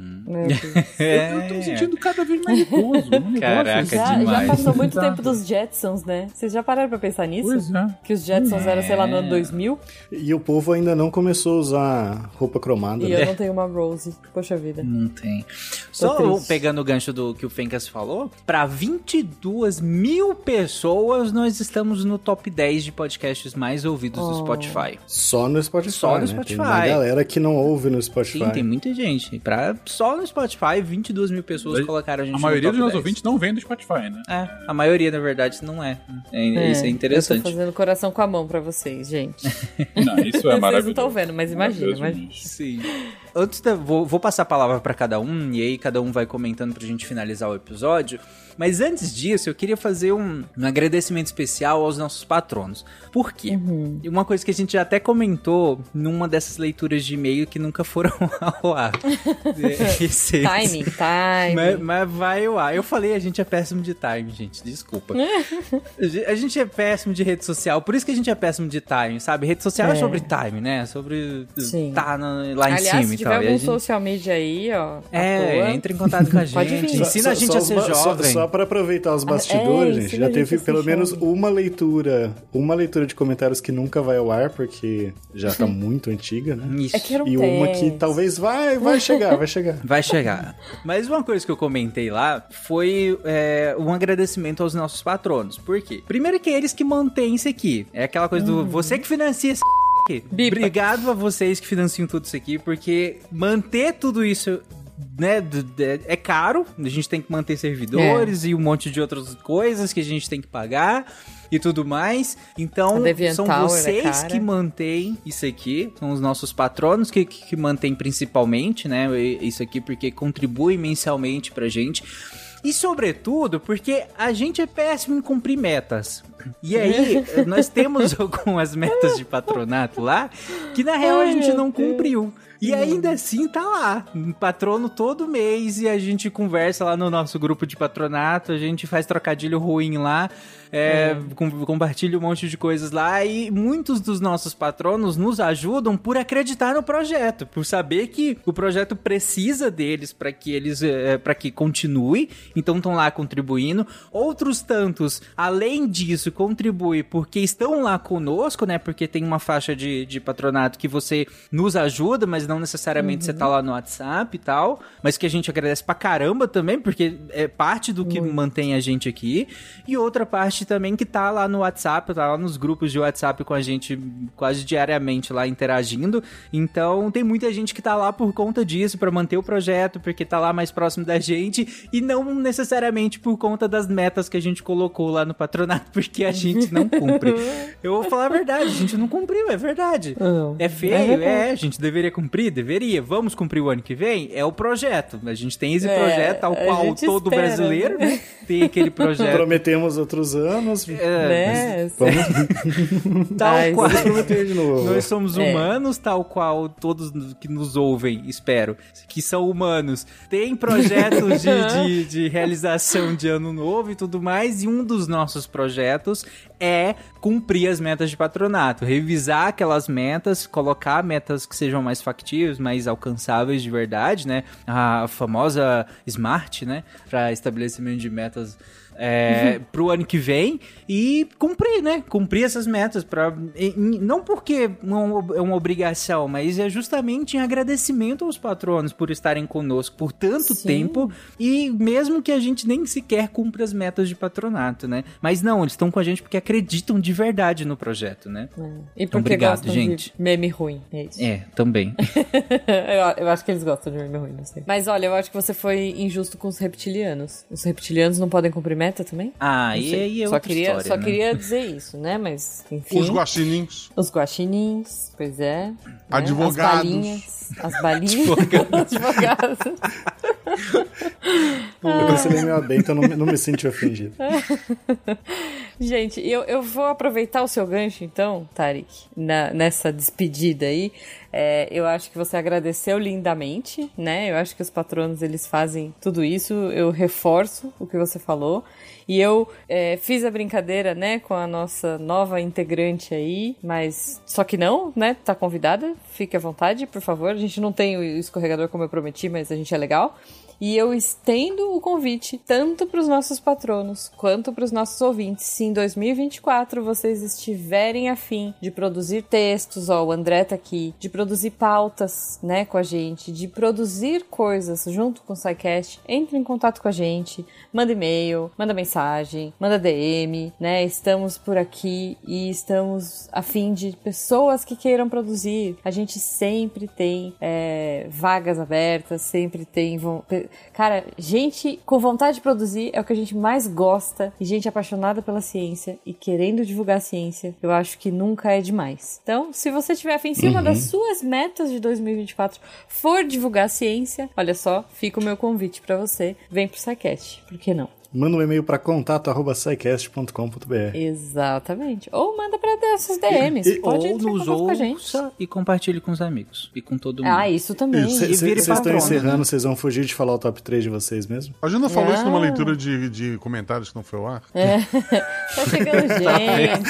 Eu tô me sentindo cada vez mais nervoso. Caraca, já passou muito tempo dos Jetsons, né? Vocês já pararam pra pensar nisso? Pois é. Que os Jetsons eram, sei lá, no ano 2000? E o povo ainda não começou a usar roupa cromada. E né? Eu não tenho uma Rose. Poxa vida. Não tem. Só pegando o gancho do que o Fencas falou, pra 22 mil pessoas nós estamos no top 10 de podcasts mais ouvidos do Spotify. Só no Spotify, né? Spotify. Tem uma galera que não ouve no Spotify. Sim, tem muita gente. Só no Spotify, 22 mil pessoas colocaram a gente no top 10. A maioria dos nossos ouvintes não vem do Spotify, né? A maioria, na verdade, não é. Isso é interessante. Eu tô fazendo coração com a mão pra vocês, gente. Não, isso é maravilhoso. Vocês não estão vendo, mas imagina. Sim. Antes da... Vou passar a palavra para cada um, e aí cada um vai comentando pra gente finalizar o episódio. Mas antes disso, eu queria fazer um agradecimento especial aos nossos patronos. Por quê? Uma coisa que a gente já até comentou numa dessas leituras de e-mail que nunca foram ao ar. Timing. Mas vai ao ar. Eu falei, a gente é péssimo de time, gente. Desculpa. A gente é péssimo de rede social, por isso que a gente é péssimo de time, sabe? Rede social é sobre time, né? Sobre estar lá em cima e tal. Se tiver algum social media aí, ó. Entra em contato com a gente. Ensina a gente a ser jovem. Só para aproveitar os bastidores, gente, já teve pelo menos uma leitura de comentários que nunca vai ao ar, porque já tá muito antiga, né? Isso. E uma que talvez vai chegar, vai chegar. Vai chegar. Mas uma coisa que eu comentei lá foi um agradecimento aos nossos patronos. Por quê? Primeiro que é eles que mantêm isso aqui. É aquela coisa do você que financia esse... Obrigado a vocês que financiam tudo isso aqui, porque manter tudo isso... Né, é caro, a gente tem que manter servidores e um monte de outras coisas que a gente tem que pagar e tudo mais, então são vocês que mantêm isso aqui, são os nossos patronos que mantêm principalmente, né, isso aqui, porque contribuem mensalmente pra gente. E sobretudo, porque a gente é péssimo em cumprir metas. E aí, nós temos algumas metas de patronato lá, que na real a gente não cumpriu. E ainda assim tá lá, patrono todo mês, e a gente conversa lá no nosso grupo de patronato, a gente faz trocadilho ruim lá, compartilha um monte de coisas lá, e muitos dos nossos patronos nos ajudam por acreditar no projeto, por saber que o projeto precisa deles para que eles para que continue, então estão lá contribuindo. Outros tantos, além disso, contribuem porque estão lá conosco, né? Porque tem uma faixa de patronato que você nos ajuda, mas não necessariamente você tá lá no WhatsApp e tal, mas que a gente agradece pra caramba também, porque é parte do que mantém a gente aqui, e outra parte também que tá lá no WhatsApp, tá lá nos grupos de WhatsApp com a gente quase diariamente lá interagindo, então tem muita gente que tá lá por conta disso, pra manter o projeto, porque tá lá mais próximo da gente, e não necessariamente por conta das metas que a gente colocou lá no patronato, porque a gente não cumpre. Eu vou falar a verdade, a gente não cumpriu, é verdade. É feio, a gente deveria cumprir? Deveria. Vamos cumprir o ano que vem? É o projeto. A gente tem esse projeto, tal qual todo brasileiro, né? Tem aquele projeto. Prometemos outros anos. Né? Vamos... tal qual. Vamos prometer de novo. Nós somos humanos, tal qual todos que nos ouvem, espero, que são humanos. Tem projetos de realização de ano novo e tudo mais, e um dos nossos projetos é cumprir as metas de patronato, revisar aquelas metas, colocar metas que sejam mais factíveis, mais alcançáveis de verdade, né? A famosa SMART, né? Para estabelecimento de metas pro ano que vem, e cumprir, né? Cumprir essas metas, não porque é uma obrigação, mas é justamente em agradecimento aos patronos por estarem conosco por tanto tempo, e mesmo que a gente nem sequer cumpra as metas de patronato, né? Mas não, eles estão com a gente porque acreditam de verdade no projeto, né? E porque obrigado, gostam gente. De meme ruim, é isso. Também. Eu acho que eles gostam de meme ruim, não sei. Mas olha, eu acho que você foi injusto com os reptilianos. Os reptilianos não podem cumprir meta também? Queria dizer isso, né? Mas, enfim... Os guaxinins, pois é. Advogados. Né? As balinhas. Advogados. Eu cancelei meu AB, então não me senti ofendido. Gente, eu vou aproveitar o seu gancho, então, Tarek, nessa despedida aí. Eu acho que você agradeceu lindamente, né? Eu acho que os patronos, eles fazem tudo isso. Eu reforço o que você falou. E eu fiz a brincadeira, né, com a nossa nova integrante aí, mas só que não, né, tá convidada, fique à vontade, por favor. A gente não tem o escorregador como eu prometi, mas a gente é legal. E eu estendo o convite tanto para os nossos patronos quanto para os nossos ouvintes. Se em 2024 vocês estiverem afim de produzir textos, ó, o André tá aqui, de produzir pautas, né, com a gente, de produzir coisas junto com o SciCast, entre em contato com a gente, manda e-mail, manda mensagem, manda DM, né, estamos por aqui e estamos afim de pessoas que queiram produzir. A gente sempre tem vagas abertas, sempre tem Cara, gente com vontade de produzir é o que a gente mais gosta. E gente apaixonada pela ciência e querendo divulgar a ciência, eu acho que nunca é demais. Então, se você tiver afim, se uma das suas metas de 2024 for divulgar a ciência, olha só, fica o meu convite pra você. Vem pro SciCast, por que não? Manda um e-mail para contato@scicast.com.br. Exatamente. Ou manda para nossos DMs. Pode entrar em contato com a gente. E compartilhe com os amigos. E com todo mundo. Ah, isso também. Vocês estão encerrando, vocês vão fugir de falar o top 3 de vocês mesmo? A Jana falou isso numa leitura de comentários que não foi ao ar. É. Tá chegando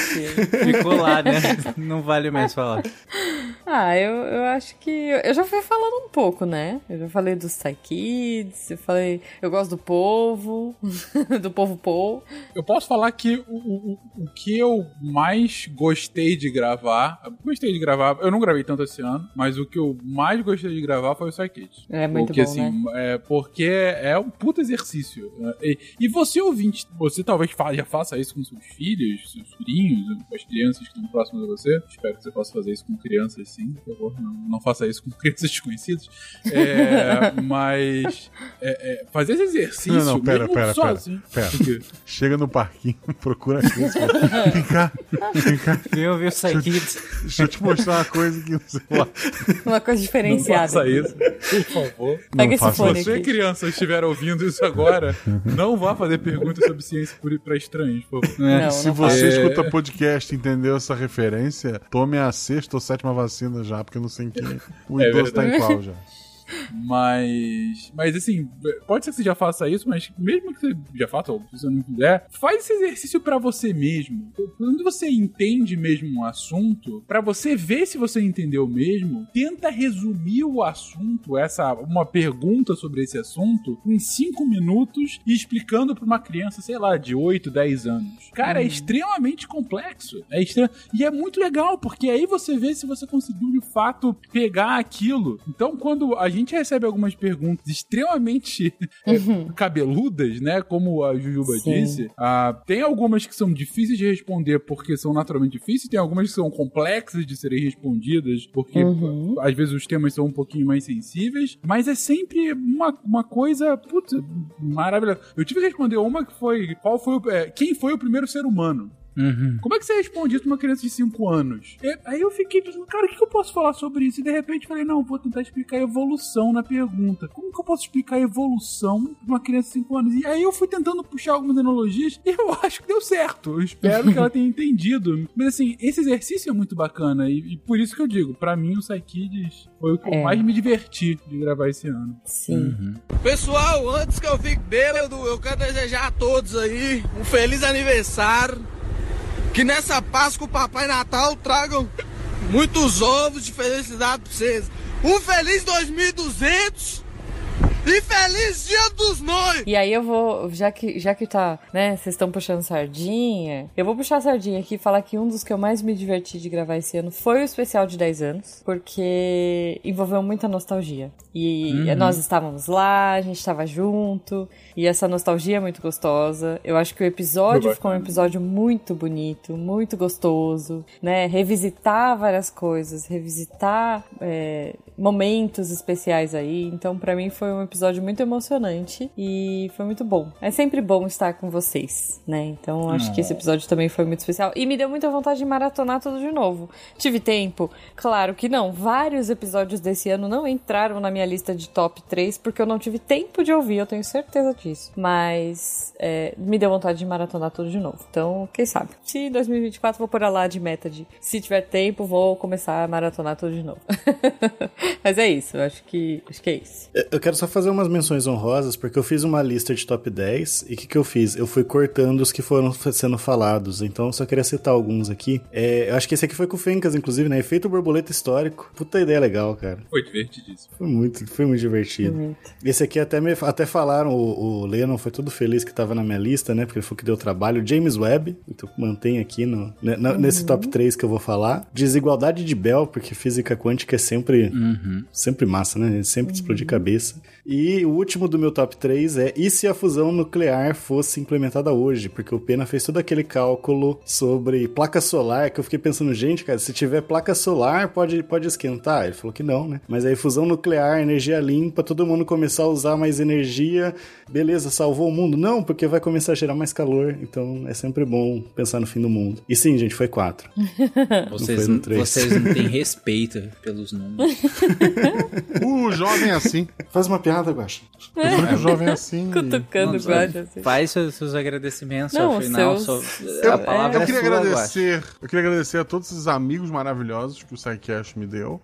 gente. Ficou lá, né? Não vale mais falar. Ah, eu acho que... Eu já fui falando um pouco, né? Eu já falei dos SciKids, eu falei... Eu gosto do povo... do povo Paul. Eu posso falar que o que eu mais gostei de gravar... Eu não gravei tanto esse ano, mas o que eu mais gostei de gravar foi o SciKids. É muito porque, bom, assim, né? Porque é um puta exercício. E você, ouvinte, você talvez já faça isso com seus filhos, seus filhinhos, com as crianças que estão próximas a você. Espero que você possa fazer isso com crianças, sim, por favor. Não faça isso com crianças desconhecidas. Mas... fazer esse exercício... Não, pera. Chega no parquinho, procura a Cris. Vem cá. Eu vi o SciKids. Deixa eu te mostrar uma coisa aqui no celular. Uma coisa diferenciada. Não faça isso, por favor. Pega esse fone. Se você, criança, estiver ouvindo isso agora, não vá fazer perguntas sobre ciência para estranhos, por favor. Não, se você escuta podcast e entendeu essa referência, tome a 6ª ou 7ª vacina já, porque eu não sei em que o idoso está em qual já. Mas assim, pode ser que você já faça isso, mas mesmo que você já faça, ou se você não quiser, faz esse exercício pra você mesmo. Quando você entende mesmo um assunto, pra você ver se você entendeu mesmo, tenta resumir o assunto, uma pergunta sobre esse assunto, em 5 minutos e explicando pra uma criança, sei lá, de 8, 10 anos. Cara, é extremamente complexo. E é muito legal, porque aí você vê se você conseguiu de fato pegar aquilo. Então, quando a gente recebe algumas perguntas extremamente cabeludas, né? Como a Jujuba disse. Tem algumas que são difíceis de responder porque são naturalmente difíceis, tem algumas que são complexas de serem respondidas porque às vezes os temas são um pouquinho mais sensíveis, mas é sempre uma coisa, puta, maravilhosa. Eu tive que responder uma que foi, quem foi o primeiro ser humano? Como é que você responde isso pra uma criança de 5 anos? Aí eu fiquei pensando, cara, o que eu posso falar sobre isso? E de repente falei, não, vou tentar explicar a evolução na pergunta. Como que eu posso explicar a evolução pra uma criança de 5 anos? E aí eu fui tentando puxar algumas analogias e eu acho que deu certo. Eu espero que ela tenha entendido. Mas assim, esse exercício é muito bacana e por isso que eu digo, pra mim o SciKids foi o que eu mais me diverti de gravar esse ano. Sim. Pessoal, antes que eu fique bêbado, eu quero desejar a todos aí um feliz aniversário. Que nessa Páscoa o Papai Natal tragam muitos ovos de felicidade pra vocês. Um feliz 2200 e feliz Dia dos Noivos! E aí eu vou, já que tá, né, vocês estão puxando sardinha, eu vou puxar a sardinha aqui e falar que um dos que eu mais me diverti de gravar esse ano foi o especial de 10 anos, porque envolveu muita nostalgia. E nós estávamos lá, a gente estava junto, e essa nostalgia é muito gostosa. Eu acho que o episódio ficou um episódio muito bonito, muito gostoso, né? Revisitar várias coisas, revisitar momentos especiais aí. Então, pra mim, foi um episódio muito emocionante e foi muito bom. É sempre bom estar com vocês, né? Então, acho que esse episódio também foi muito especial. E me deu muita vontade de maratonar tudo de novo. Tive tempo? Claro que não. Vários episódios desse ano não entraram na minha lista de top 3, porque eu não tive tempo de ouvir, eu tenho certeza disso. Mas me deu vontade de maratonar tudo de novo. Então, quem sabe? Se em 2024 vou pôr lá de meta de se tiver tempo, vou começar a maratonar tudo de novo. Mas é isso, eu acho que é isso. Eu quero só fazer umas menções honrosas, porque eu fiz uma lista de top 10, e o que eu fiz? Eu fui cortando os que foram sendo falados, então eu só queria citar alguns aqui. Eu acho que esse aqui foi com o Fencas, inclusive, né? Efeito borboleta histórico. Puta ideia legal, cara. Foi divertidíssimo. Foi muito divertido. Esse aqui até falaram, o Lennon foi todo feliz que tava na minha lista, né? Porque ele foi que deu trabalho. James Webb, então mantém aqui nesse top 3 que eu vou falar. Desigualdade de Bell, porque física quântica é sempre massa, né? Sempre explode a cabeça. E o último do meu top 3 é: e se a fusão nuclear fosse implementada hoje? Porque o Pena fez todo aquele cálculo sobre placa solar, que eu fiquei pensando, gente, cara, se tiver placa solar, pode esquentar? Ele falou que não, né? Mas aí fusão nuclear, energia limpa, todo mundo começar a usar mais energia, beleza, salvou o mundo? Não, porque vai começar a gerar mais calor, então é sempre bom pensar no fim do mundo. E sim, gente, foi 4. Vocês não têm respeito pelos números. O jovem é assim. Faz uma piada, Guaxa. O jovem é assim. Cutucando o Guaxa. Assim. Faz seus agradecimentos, não, ao final. Eu queria agradecer a todos esses amigos maravilhosos que o SciCast me deu.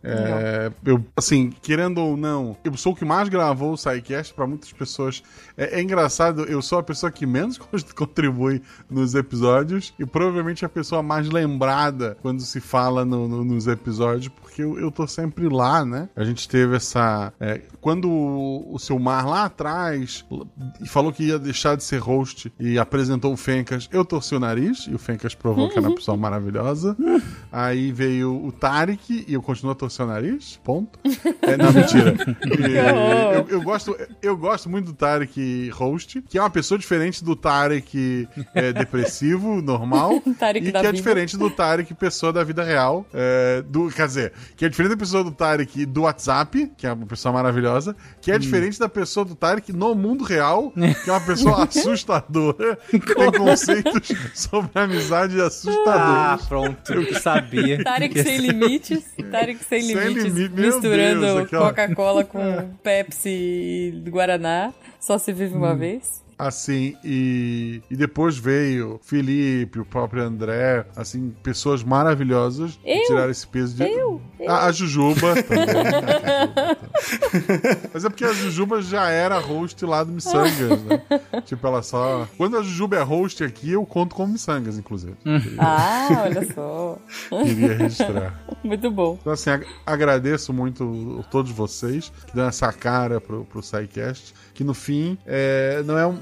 Eu, assim, querendo ou não, eu sou o que mais gravou o SciCast pra muitas pessoas. É engraçado, eu sou a pessoa que menos contribui nos episódios e provavelmente a pessoa mais lembrada quando se fala nos episódios, porque eu tô sempre lá, né? A gente teve essa... quando o seu Mar lá atrás falou que ia deixar de ser host e apresentou o Fencas, eu torci o nariz e o Fencas provou que era uma pessoa maravilhosa. Aí veio o Tarek e eu continuo a torcer o nariz, ponto. Não, mentira. Eu gosto muito do Tarek host, que é uma pessoa diferente do Tarek depressivo, normal, Tarek e que é diferente do Tarek pessoa da vida real. Que é diferente da pessoa do Tarek do WhatsApp, que é uma pessoa maravilhosa, que é diferente da pessoa do Tarek no mundo real, que é uma pessoa assustadora, que tem conceitos sobre amizade assustadores. Ah, pronto, eu sabia. Tarek sem limites, misturando Coca-Cola com Pepsi e Guaraná, só se vive uma vez. Assim, e depois veio Felipe, o próprio André, assim, pessoas maravilhosas que tiraram esse peso de... A Jujuba também. Mas é porque a Jujuba já era host lá do Missangas, né? Tipo, ela só... Quando a Jujuba é host aqui, eu conto como Missangas, inclusive. Olha só. Queria registrar. Muito bom. Então, assim, agradeço muito a todos vocês que dão essa cara pro SciCast, que no fim, não é um...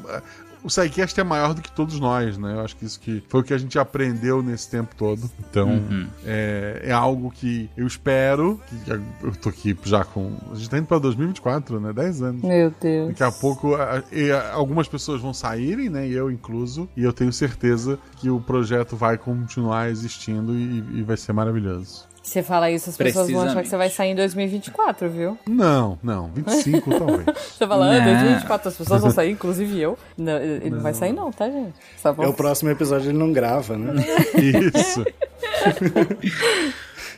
O SciCast é maior do que todos nós, né? Eu acho que isso que foi o que a gente aprendeu nesse tempo todo. Então, é algo que eu espero. Que eu tô aqui já com... A gente tá indo pra 2024, né? 10 anos. Meu Deus. Daqui a pouco, algumas pessoas vão saírem, né? E eu incluso. E eu tenho certeza que o projeto vai continuar existindo e vai ser maravilhoso. Você fala isso, as pessoas vão achar que você vai sair em 2024, viu? Não, 25 talvez. Você fala, 2024, as pessoas vão sair, inclusive eu. Não, ele não vai sair não, tá, gente? É o próximo episódio, ele não grava, né? Isso.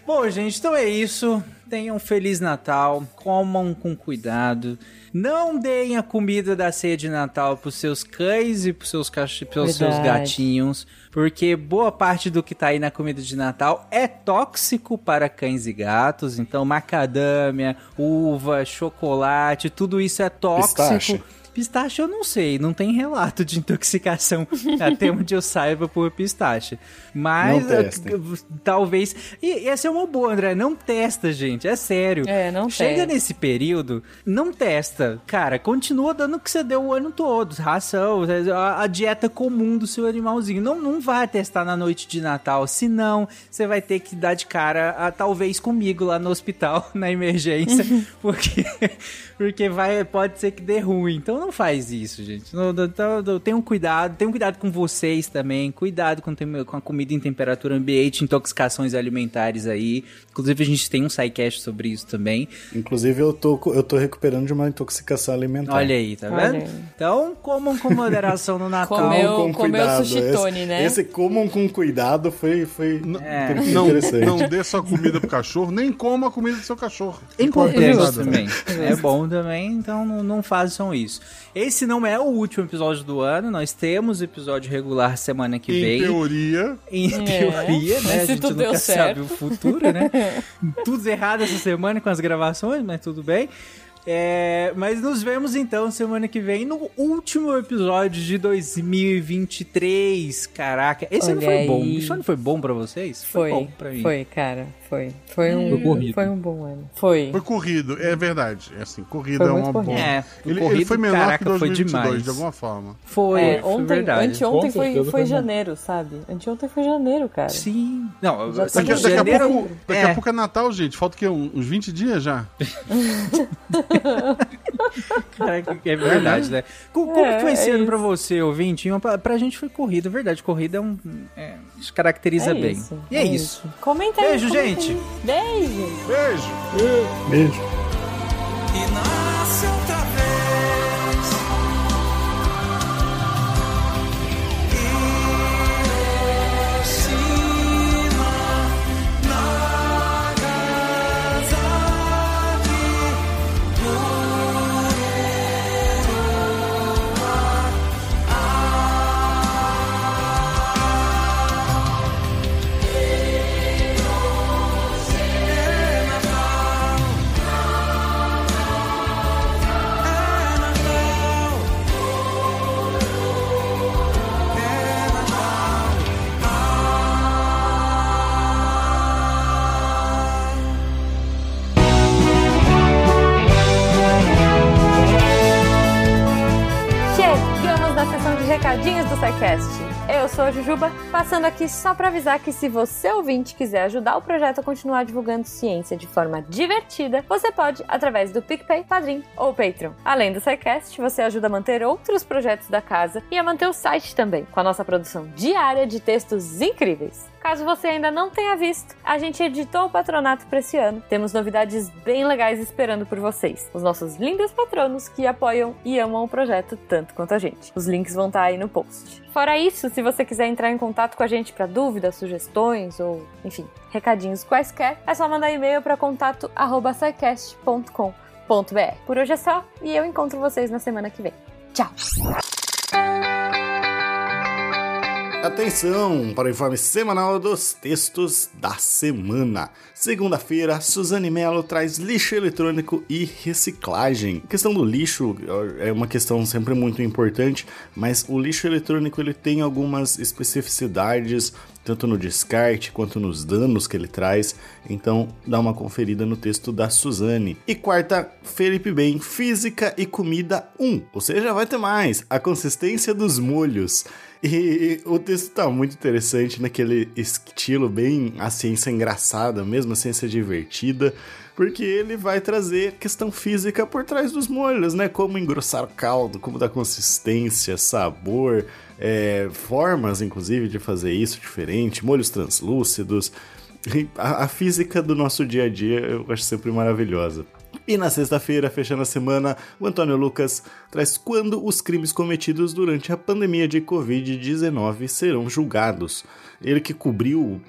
Bom, gente, então é isso. Tenham um Feliz Natal, comam com cuidado. Não deem a comida da ceia de Natal pros seus cães e pros seus gatinhos, porque boa parte do que tá aí na comida de Natal é tóxico para cães e gatos. Então, macadâmia, uva, chocolate, tudo isso é tóxico. Pistache eu não sei, não tem relato de intoxicação, até onde eu saiba, por pistache. Mas talvez... E essa é uma boa, André, não testa, gente, é sério. Chega nesse período, não testa. Cara, continua dando o que você deu o ano todo, ração, a dieta comum do seu animalzinho. Não vai testar na noite de Natal, senão você vai ter que dar de cara, talvez comigo lá no hospital, na emergência, porque pode ser que dê ruim. Então não faz isso, gente. Tenham cuidado com vocês também, cuidado com a comida em temperatura ambiente, intoxicações alimentares aí. Inclusive a gente tem um SciCast sobre isso também. Inclusive eu tô recuperando de uma intoxicação alimentar. Olha aí, tá vendo? Então comam com moderação no Natal. Comeu sushi Tony, né? Esse comam com cuidado foi interessante. Não dê só comida pro cachorro, nem coma a comida do seu cachorro. Também. É bom também, então não façam isso. Esse não é o último episódio do ano, nós temos episódio regular semana que vem. Em teoria, né? A gente nunca sabe o futuro, né? Tudo errado essa semana com as gravações, mas tudo bem. Mas nos vemos então semana que vem no último episódio de 2023. Caraca, esse ano foi bom. Esse ano foi bom pra vocês? Foi bom pra mim. Foi, cara. Foi um bom ano. Foi corrido, é verdade. É assim, corrido é uma boa. Ele foi menor, caraca, que 2022, foi de alguma forma. Anteontem foi janeiro, sabe? Anteontem foi janeiro, cara. Sim. Não, daqui a pouco é Natal, gente. Falta o quê? Uns 20 dias já? Caraca, é verdade, né? Como que foi esse ano pra você, ouvinte? Pra gente foi corrida, verdade. Corrida é um... se caracteriza bem. Isso, e é isso. Comenta aí. Beijo, gente. Beijo. Beijo. Beijo. E nasce outra recadinhos do SciCast. Eu sou a Jujuba, passando aqui só para avisar que se você ouvinte quiser ajudar o projeto a continuar divulgando ciência de forma divertida, você pode através do PicPay, Padrim ou Patreon. Além do SciCast, você ajuda a manter outros projetos da casa e a manter o site também, com a nossa produção diária de textos incríveis. Caso você ainda não tenha visto, a gente editou o patronato para esse ano. Temos novidades bem legais esperando por vocês. Os nossos lindos patronos que apoiam e amam o projeto tanto quanto a gente. Os links vão estar aí no post. Fora isso, se você quiser entrar em contato com a gente para dúvidas, sugestões ou, enfim, recadinhos quaisquer, é só mandar e-mail para contato@scicast.com.br. Por hoje é só e eu encontro vocês na semana que vem. Tchau! Atenção para o informe semanal dos textos da semana. Segunda-feira, Suzane Mello traz lixo eletrônico e reciclagem. A questão do lixo é uma questão sempre muito importante, mas o lixo eletrônico ele tem algumas especificidades, tanto no descarte quanto nos danos que ele traz. Então, dá uma conferida no texto da Suzane. E quarta, Felipe Bem, Física e Comida 1. Ou seja, vai ter mais. A consistência dos molhos. E o texto tá muito interessante naquele estilo bem a ciência engraçada, mesmo a ciência divertida, porque ele vai trazer questão física por trás dos molhos, né? Como engrossar o caldo, como dar consistência, sabor, formas, inclusive, de fazer isso diferente, molhos translúcidos. A física do nosso dia a dia eu acho sempre maravilhosa. E na sexta-feira, fechando a semana, o Antônio Lucas traz quando os crimes cometidos durante a pandemia de Covid-19 serão julgados. Ele que cobriu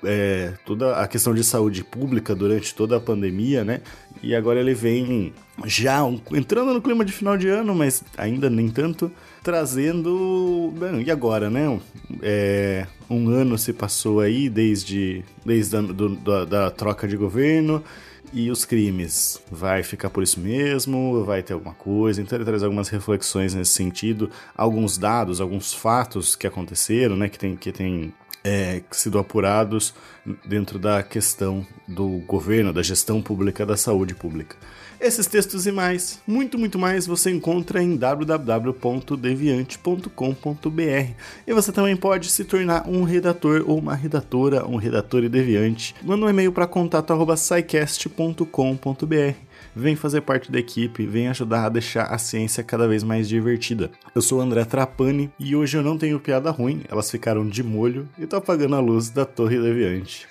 toda a questão de saúde pública durante toda a pandemia, né? E agora ele vem já entrando no clima de final de ano, mas ainda nem tanto, trazendo... E agora, né? Um ano se passou aí desde a troca de governo... E os crimes? Vai ficar por isso mesmo? Vai ter alguma coisa? Então ele traz algumas reflexões nesse sentido, alguns dados, alguns fatos que aconteceram, né, que têm sido apurados dentro da questão do governo, da gestão pública, da saúde pública. Esses textos e mais, muito, muito mais, você encontra em www.deviante.com.br. E você também pode se tornar um redator ou uma redatora, um redator e deviante. Manda um e-mail para contato@scicast.com.br. Vem fazer parte da equipe, vem ajudar a deixar a ciência cada vez mais divertida. Eu sou o André Trapani e hoje eu não tenho piada ruim, elas ficaram de molho e tô apagando a luz da Torre Deviante.